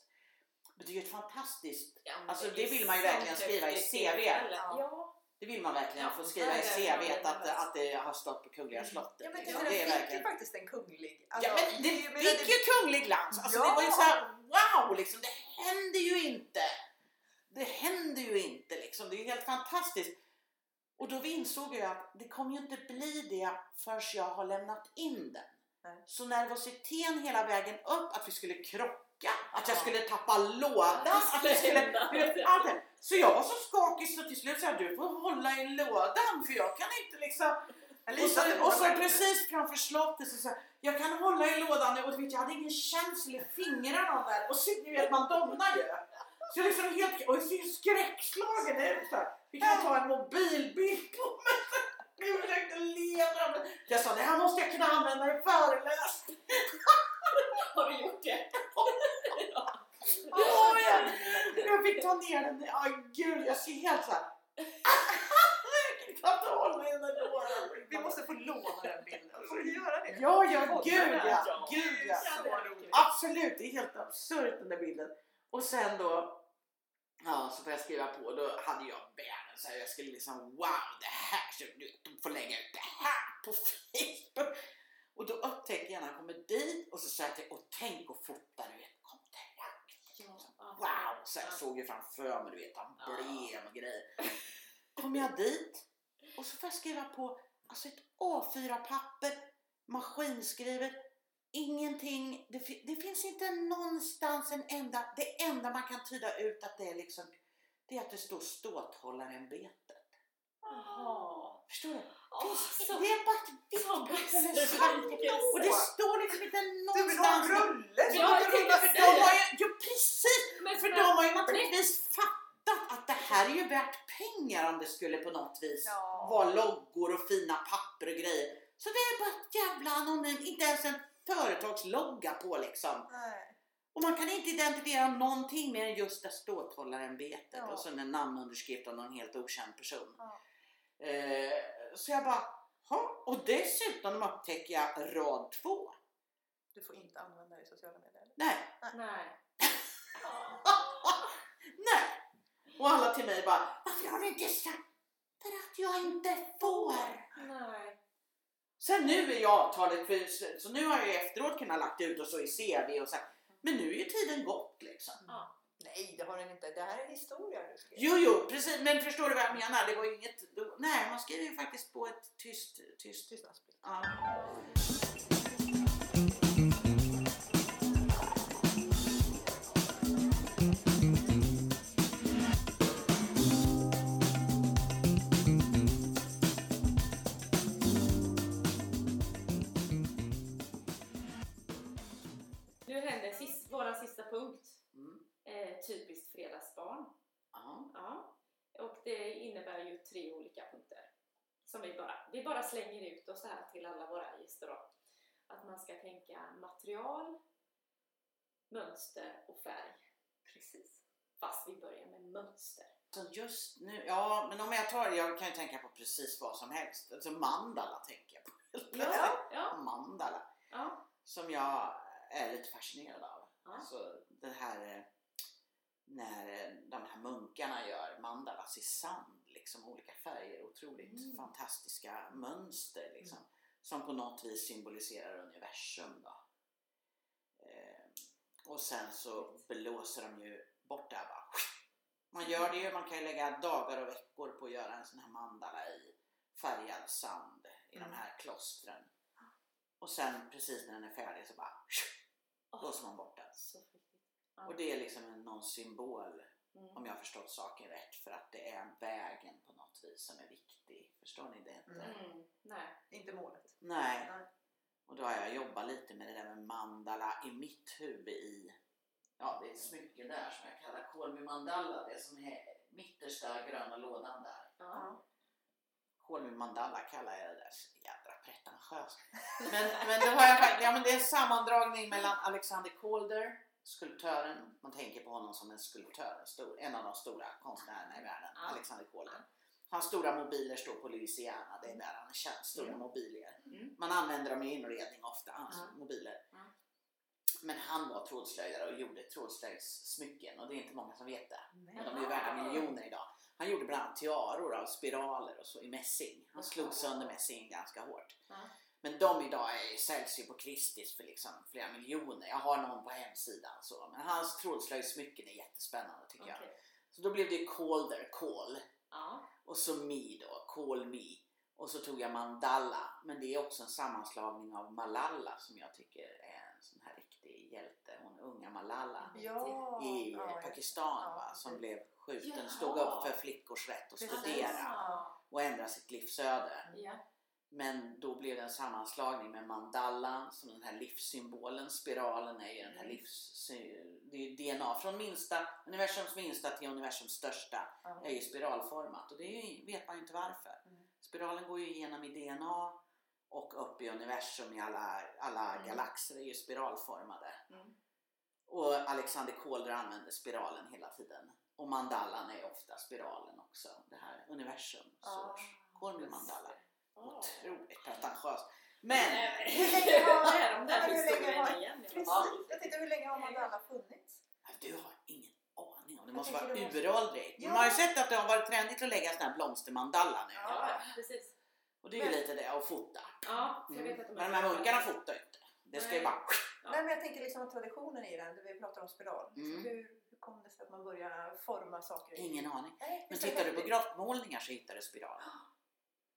Men det är ju ett fantastiskt... Ja, alltså det vill man ju verkligen skriva i CV. Ja. Det vill man verkligen få skriva i CV att det har stått på kungliga slottet. Ja, men det fick verkligen... faktiskt en kunglig... Alltså, ja, men det fick ju kunglig glans. Alltså det var ju så här, wow, liksom, det händer ju inte. Det händer fantastiskt. Och då insåg jag att det kommer ju inte bli det förrän jag har lämnat in den. Nej. Så nervositeten hela vägen upp, att vi skulle krocka, att jag skulle tappa lådan, att jag skulle... Allt det. Så jag var så skakig så till slut så här, du får hålla i lådan för jag kan inte liksom... Och så precis framför slottet så här, jag kan hålla i lådan nu, och vet, jag hade ingen känsla i fingrarna där. Och så nu vet man domnar ju. Så jag liksom helt... Och jag ser skräckslagen ut så här. Vi kan ta en mobilbild på mig. Jag försökte leda. Jag sa, det här måste jag kunna använda i föreläsning. Har du gjort det? Ja. Oh, jag fick ta ner den. Ja, gud, jag ser helt så här. Jag kan inte hålla i den där lådan. Vi måste få låna den bilden. Får vi göra det? Ja, gud ja. Gud, ja. Absolut, det är helt absurt den där bilden. Och sen då... Ja, så får jag skriva på. Då hade jag bären så här, jag skulle liksom, wow, det här, så du får lägga ut det här på Facebook. Och då upptäckte jag när jag kommer dit, och så sa jag, och tänk och fota, du vet, kontrakt. Wow, så jag såg ju framför mig, du vet, han brev och grejer. Kom jag dit, och så får jag skriva på, alltså ett A4-papper, maskinskrivet. Ingenting, det finns inte någonstans en enda, det enda man kan tyda ut att det är liksom, det är att det står ståthållarämbetet. Jaha. Förstår du? Det är bara ett vitt eller svarket. Och det står liksom inte någonstans. Du vill ha en rulle? Ja, precis. Men för de har ju naturligtvis fattat att det här är ju värt pengar om det skulle på något vis vara loggor och fina papper och grejer. Så det är bara ett jävla anonym, inte ens en företagslogga på liksom. Nej. Och man kan inte identifiera någonting mer än just det ståthållarämbetet och sen en namnunderskrift av någon helt okänd person. Ja. Så jag bara, ha? Och dessutom upptäcker jag rad 2. Du får inte använda det i sociala medier. Nej. Nej. Nej. Och alla till mig bara, varför har du inte sagt? För att jag inte får. Nej. Sen nu är jag avtalet, så nu har jag efteråt kunnat lagt ut och så i CV och så här. Men nu är ju tiden gått liksom. Mm. Nej, det har den inte. Det här är historia du skriver. Jo, precis. Men förstår du vad jag menar? Det var ju inget... Då, nej, man skriver ju faktiskt på ett tyst aspekt. Ja. Punkt. Mm. Typiskt fredagsbarn. Ja. Och det innebär ju 3 olika punkter som vi bara slänger ut och så här till alla våra gäster då. Att man ska tänka material, mönster och färg. Precis. Fast vi börjar med mönster. Så just nu, ja, men om jag kan ju tänka på precis vad som helst. Alltså mandala tänker jag på. Ja. Mandala. Ja. Som jag är lite fascinerad av. Alltså det här när de här munkarna gör mandalas i sand, liksom olika färger, otroligt fantastiska mönster liksom, som på något vis symboliserar universum då. Och sen så blåser de ju bort det här bara. Man gör det ju, man kan ju lägga dagar och veckor på att göra en sån här mandala i färgad sand i de här klostren. Och sen precis när den är färdig så bara blåser man bort den. Och det är liksom någon symbol, om jag har förstått saken rätt, för att det är vägen på något vis som är viktig. Förstår ni det inte? Nej, inte målet. Nej. Och då har jag jobbat lite med det där med mandala i mitt huvud i, ja, det är ett smycke där som jag kallar kolmimandala, det som är mittersta gröna lådan där. Kolmimandala kallar jag det där, så jädra pretentiöst. Men det har jag faktiskt, ja, men det är en sammandragning mellan Alexander Calder, skulptören, man tänker på honom som en skulptör, en av de stora konstnärerna i världen, Alexander Calder. Hans stora mobiler står på Louisiana, det är där han känns, stora mobiler. Man använder dem i inredning ofta, hans mobiler. Men han var trådslöjare och gjorde trådslöjssmycken, och det är inte många som vet det. Men de är ju värda miljoner idag. Han gjorde bland annat tiaror av spiraler och så i mässing. Han slog sönder mässing ganska hårt. Men de idag säljs ju på Christie's för liksom flera miljoner. Jag har någon på hemsidan. Så. Men hans trådslöjssmycken är jättespännande tycker jag. Så då blev det Calder Call. Ja. Och så mi då, call me. Och så tog jag Mandala. Men det är också en sammanslagning av Malala som jag tycker är en sån här riktig hjälte. Hon unga Malala i Pakistan va, som blev skjuten. Ja. Stod upp för flickors rätt att studera och ändra sitt livsöde. Ja. Men då blev det en sammanslagning med Mandala som den här livssymbolen. Spiralen är ju den här det är DNA från universums minsta till universums största är ju spiralformat. Och det är ju, vet man inte varför. Spiralen går ju igenom i DNA och upp i universum i alla galaxer är ju spiralformade. Och Alexander Calder använder spiralen hela tiden. Och Mandalan är ofta spiralen också. Det här universum. Så går med Mandala. Otroligt pretentiöst. Men jag tänkte hur länge har Mandala funnits? Du har ingen aning om det. Måste vara uråldrigt. Man har ju sett att det har varit trendigt att lägga sådana här blomstermandalla nu. Ja, precis. Och det är ju lite det att fota. Ja, jag vet att de men de här munkarna fotar inte. Det ska ju bara... Nej, men jag tänker liksom traditionen i den. Vi pratar om spiral. Hur kom det sig att man börjar forma saker? Ingen aning. Men tittar du på grottmålningar så hittar du spiralen.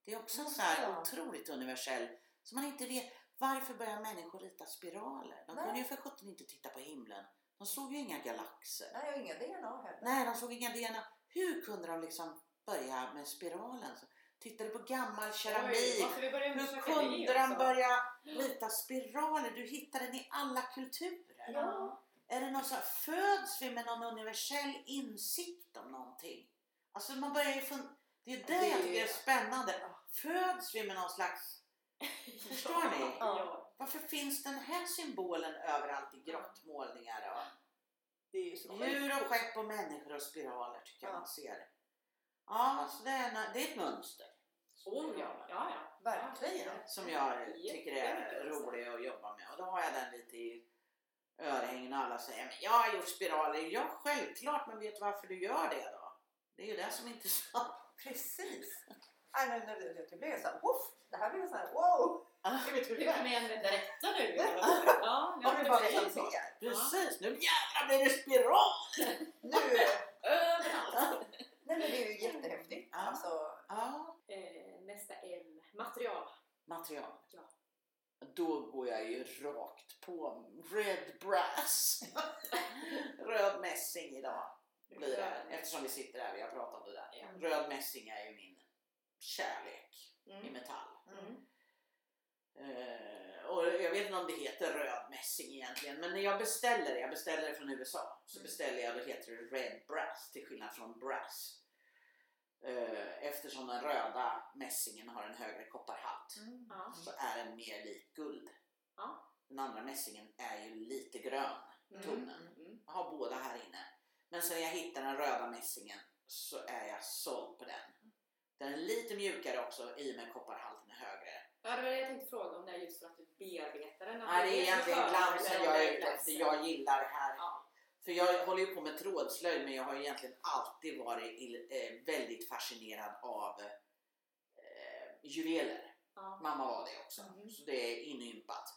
Det är också en sån här otroligt universell som man inte vet. Varför börjar människor rita spiraler? De kunde ju för 17 inte titta på himlen. De såg ju inga galaxer. Nej, inga DNA heller. Nej, de såg inga DNA. Hur kunde de liksom börja med spiralen? Så tittade på gammal keramik. Hur kunde de börja rita spiraler? Du hittar den i alla kulturer. Ja. Är det någon så här, föds vi med någon universell insikt om någonting? Alltså man börjar ju det är det jag tycker är spännande. Föds vi med någon slags... Förstår ni? Varför finns den här symbolen överallt i grottmålningar? Det är ju så djur och skepp och människor och spiraler tycker jag man ser. Ja, så det är ett mönster. Verkligen. Som jag tycker är roligt att jobba med. Och då har jag den lite i örhängen och alla säger men jag har gjort spiraler. Ja, självklart. Men vet du varför du gör det då? Det är ju det som är intressant. Precis. Nu blev jag så här, det här blev så här, wow. Men berätta nu. Ja, nu har det varit en sån. Precis, nu jävlar blir det spiral. Nu. Nej, men det är ju jättehäftigt. Nästa M. Material. Ja. Då går jag ju rakt på red brass. Röd mässing idag. Blir det. Eftersom vi sitter där, vi har pratat om det där. Röd mässing är ju min kärlek i metall. Och jag vet inte om det heter röd mässing egentligen, men när jag beställer det från USA, så beställer jag, det heter red brass till skillnad från brass. Eftersom den röda mässingen har en högre kopparhalt så är den mer lik guld. Den andra mässingen är ju lite grön tonen. Jag har båda här inne. Men sen jag hittar den röda mässingen så är jag såld på den. Den är lite mjukare också i och med kopparhalten är högre. Ja, det var det jag tänkte fråga om, det är just för att du bearbetar den. Nej, det är egentligen glansen jag är ute efter. Jag gillar det här. Ja. För jag håller ju på med trådslöjd, men jag har ju egentligen alltid varit väldigt fascinerad av juveler. Ja. Mamma var det också, så det är inympat.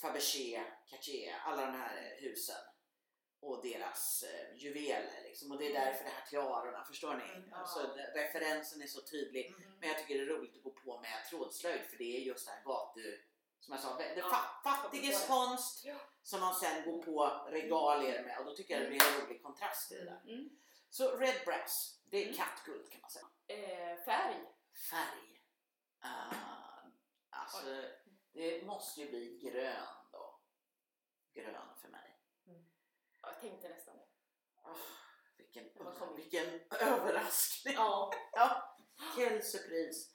Fabergé, Cartier, alla de här husen. Och deras juveler liksom. Och det är därför det här tiarorna, förstår ni? Alltså, referensen är så tydlig. Men jag tycker det är roligt att gå på med trådslöjd, för det är just det här som jag sa, det fattiges konst som man sen går på regalier med. Och då tycker jag det blir en rolig kontrast i det där. Så red brass, det är kattguld kan man säga. Färg. Alltså, det måste ju bli grön då. Grön för mig. Jag tänkte nästan det. Vilken överraskning. Kul surpris.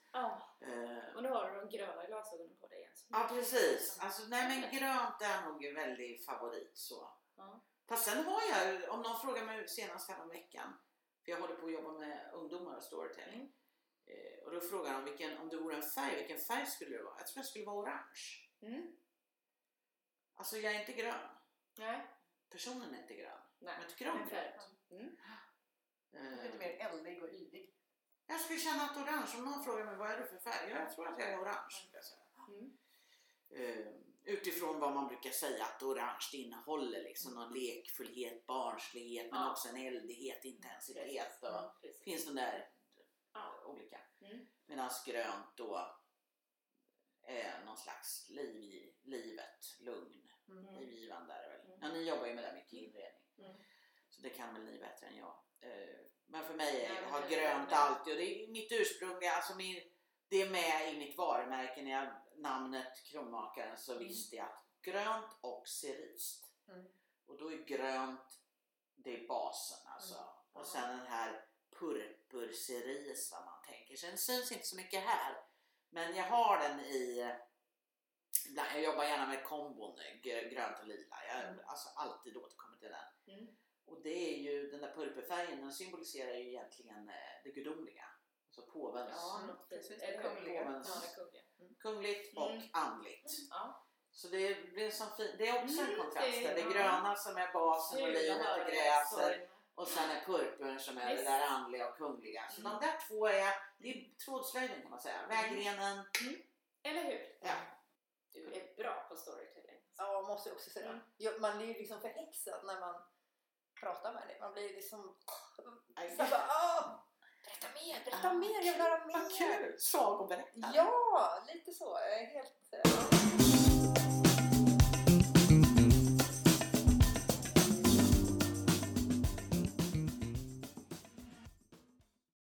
Och nu har du de gröna glasögonen på dig igen. Ja, precis. Alltså, men grönt är nog en väldigt favorit. Så. Fast sen har jag, om någon frågar mig senast här om veckan. För jag håller på att jobba med ungdomar och storytelling. Och då frågar de om det vore en färg, vilken färg skulle det vara? Jag tror det skulle vara orange. Alltså jag är inte grön. Nej. Personen är inte grön. Men jag tycker om grönt. Lite mer eldig och ydig. Jag skulle känna att orange, om någon frågar mig vad är du för färg? Jag tror att jag är orange. utifrån vad man brukar säga att orange innehåller liksom någon lekfullhet, barnslighet, men också en eldighet, intensitet och finns de där olika. Medan grönt då är någon slags liv i livet, lugn, livgivande är det väl. Ja, ni jobbar ju med det mycket inredning. Så det kan väl ni bättre än jag. Men för mig har grönt alltid, och det är mitt ursprungliga, alltså det är med i mitt varumärke. När jag namnet Kronmakaren så visste jag att grönt och serist. Och då är grönt, det är basen alltså. Och sen den här purpurseris vad man tänker. Sen syns inte så mycket här. Men jag har den i, jag jobbar gärna med kombon grönt och lila. Jag alltså alltid återkommer till den. Och det är ju, den där purpurfärgen, den symboliserar ju egentligen det gudomliga. Så påvens, kungligt och andligt. Så det blir en sån fin, det är också en kontrast där. Det är gröna som är basen och livet och gräset, och sen är purpurn som är det där andliga och kungliga. Så de där två är, det är trådslöjden kan man säga, vägrenen. Eller hur? Ja. Du är bra på storytelling. Ja, måste jag också säga. Man blir liksom förhäxad när man pratar med det. Man blir liksom Berätta mer, jag vill höra mer. Vad kul, sagoberättande. Ja, lite så. Jag är helt...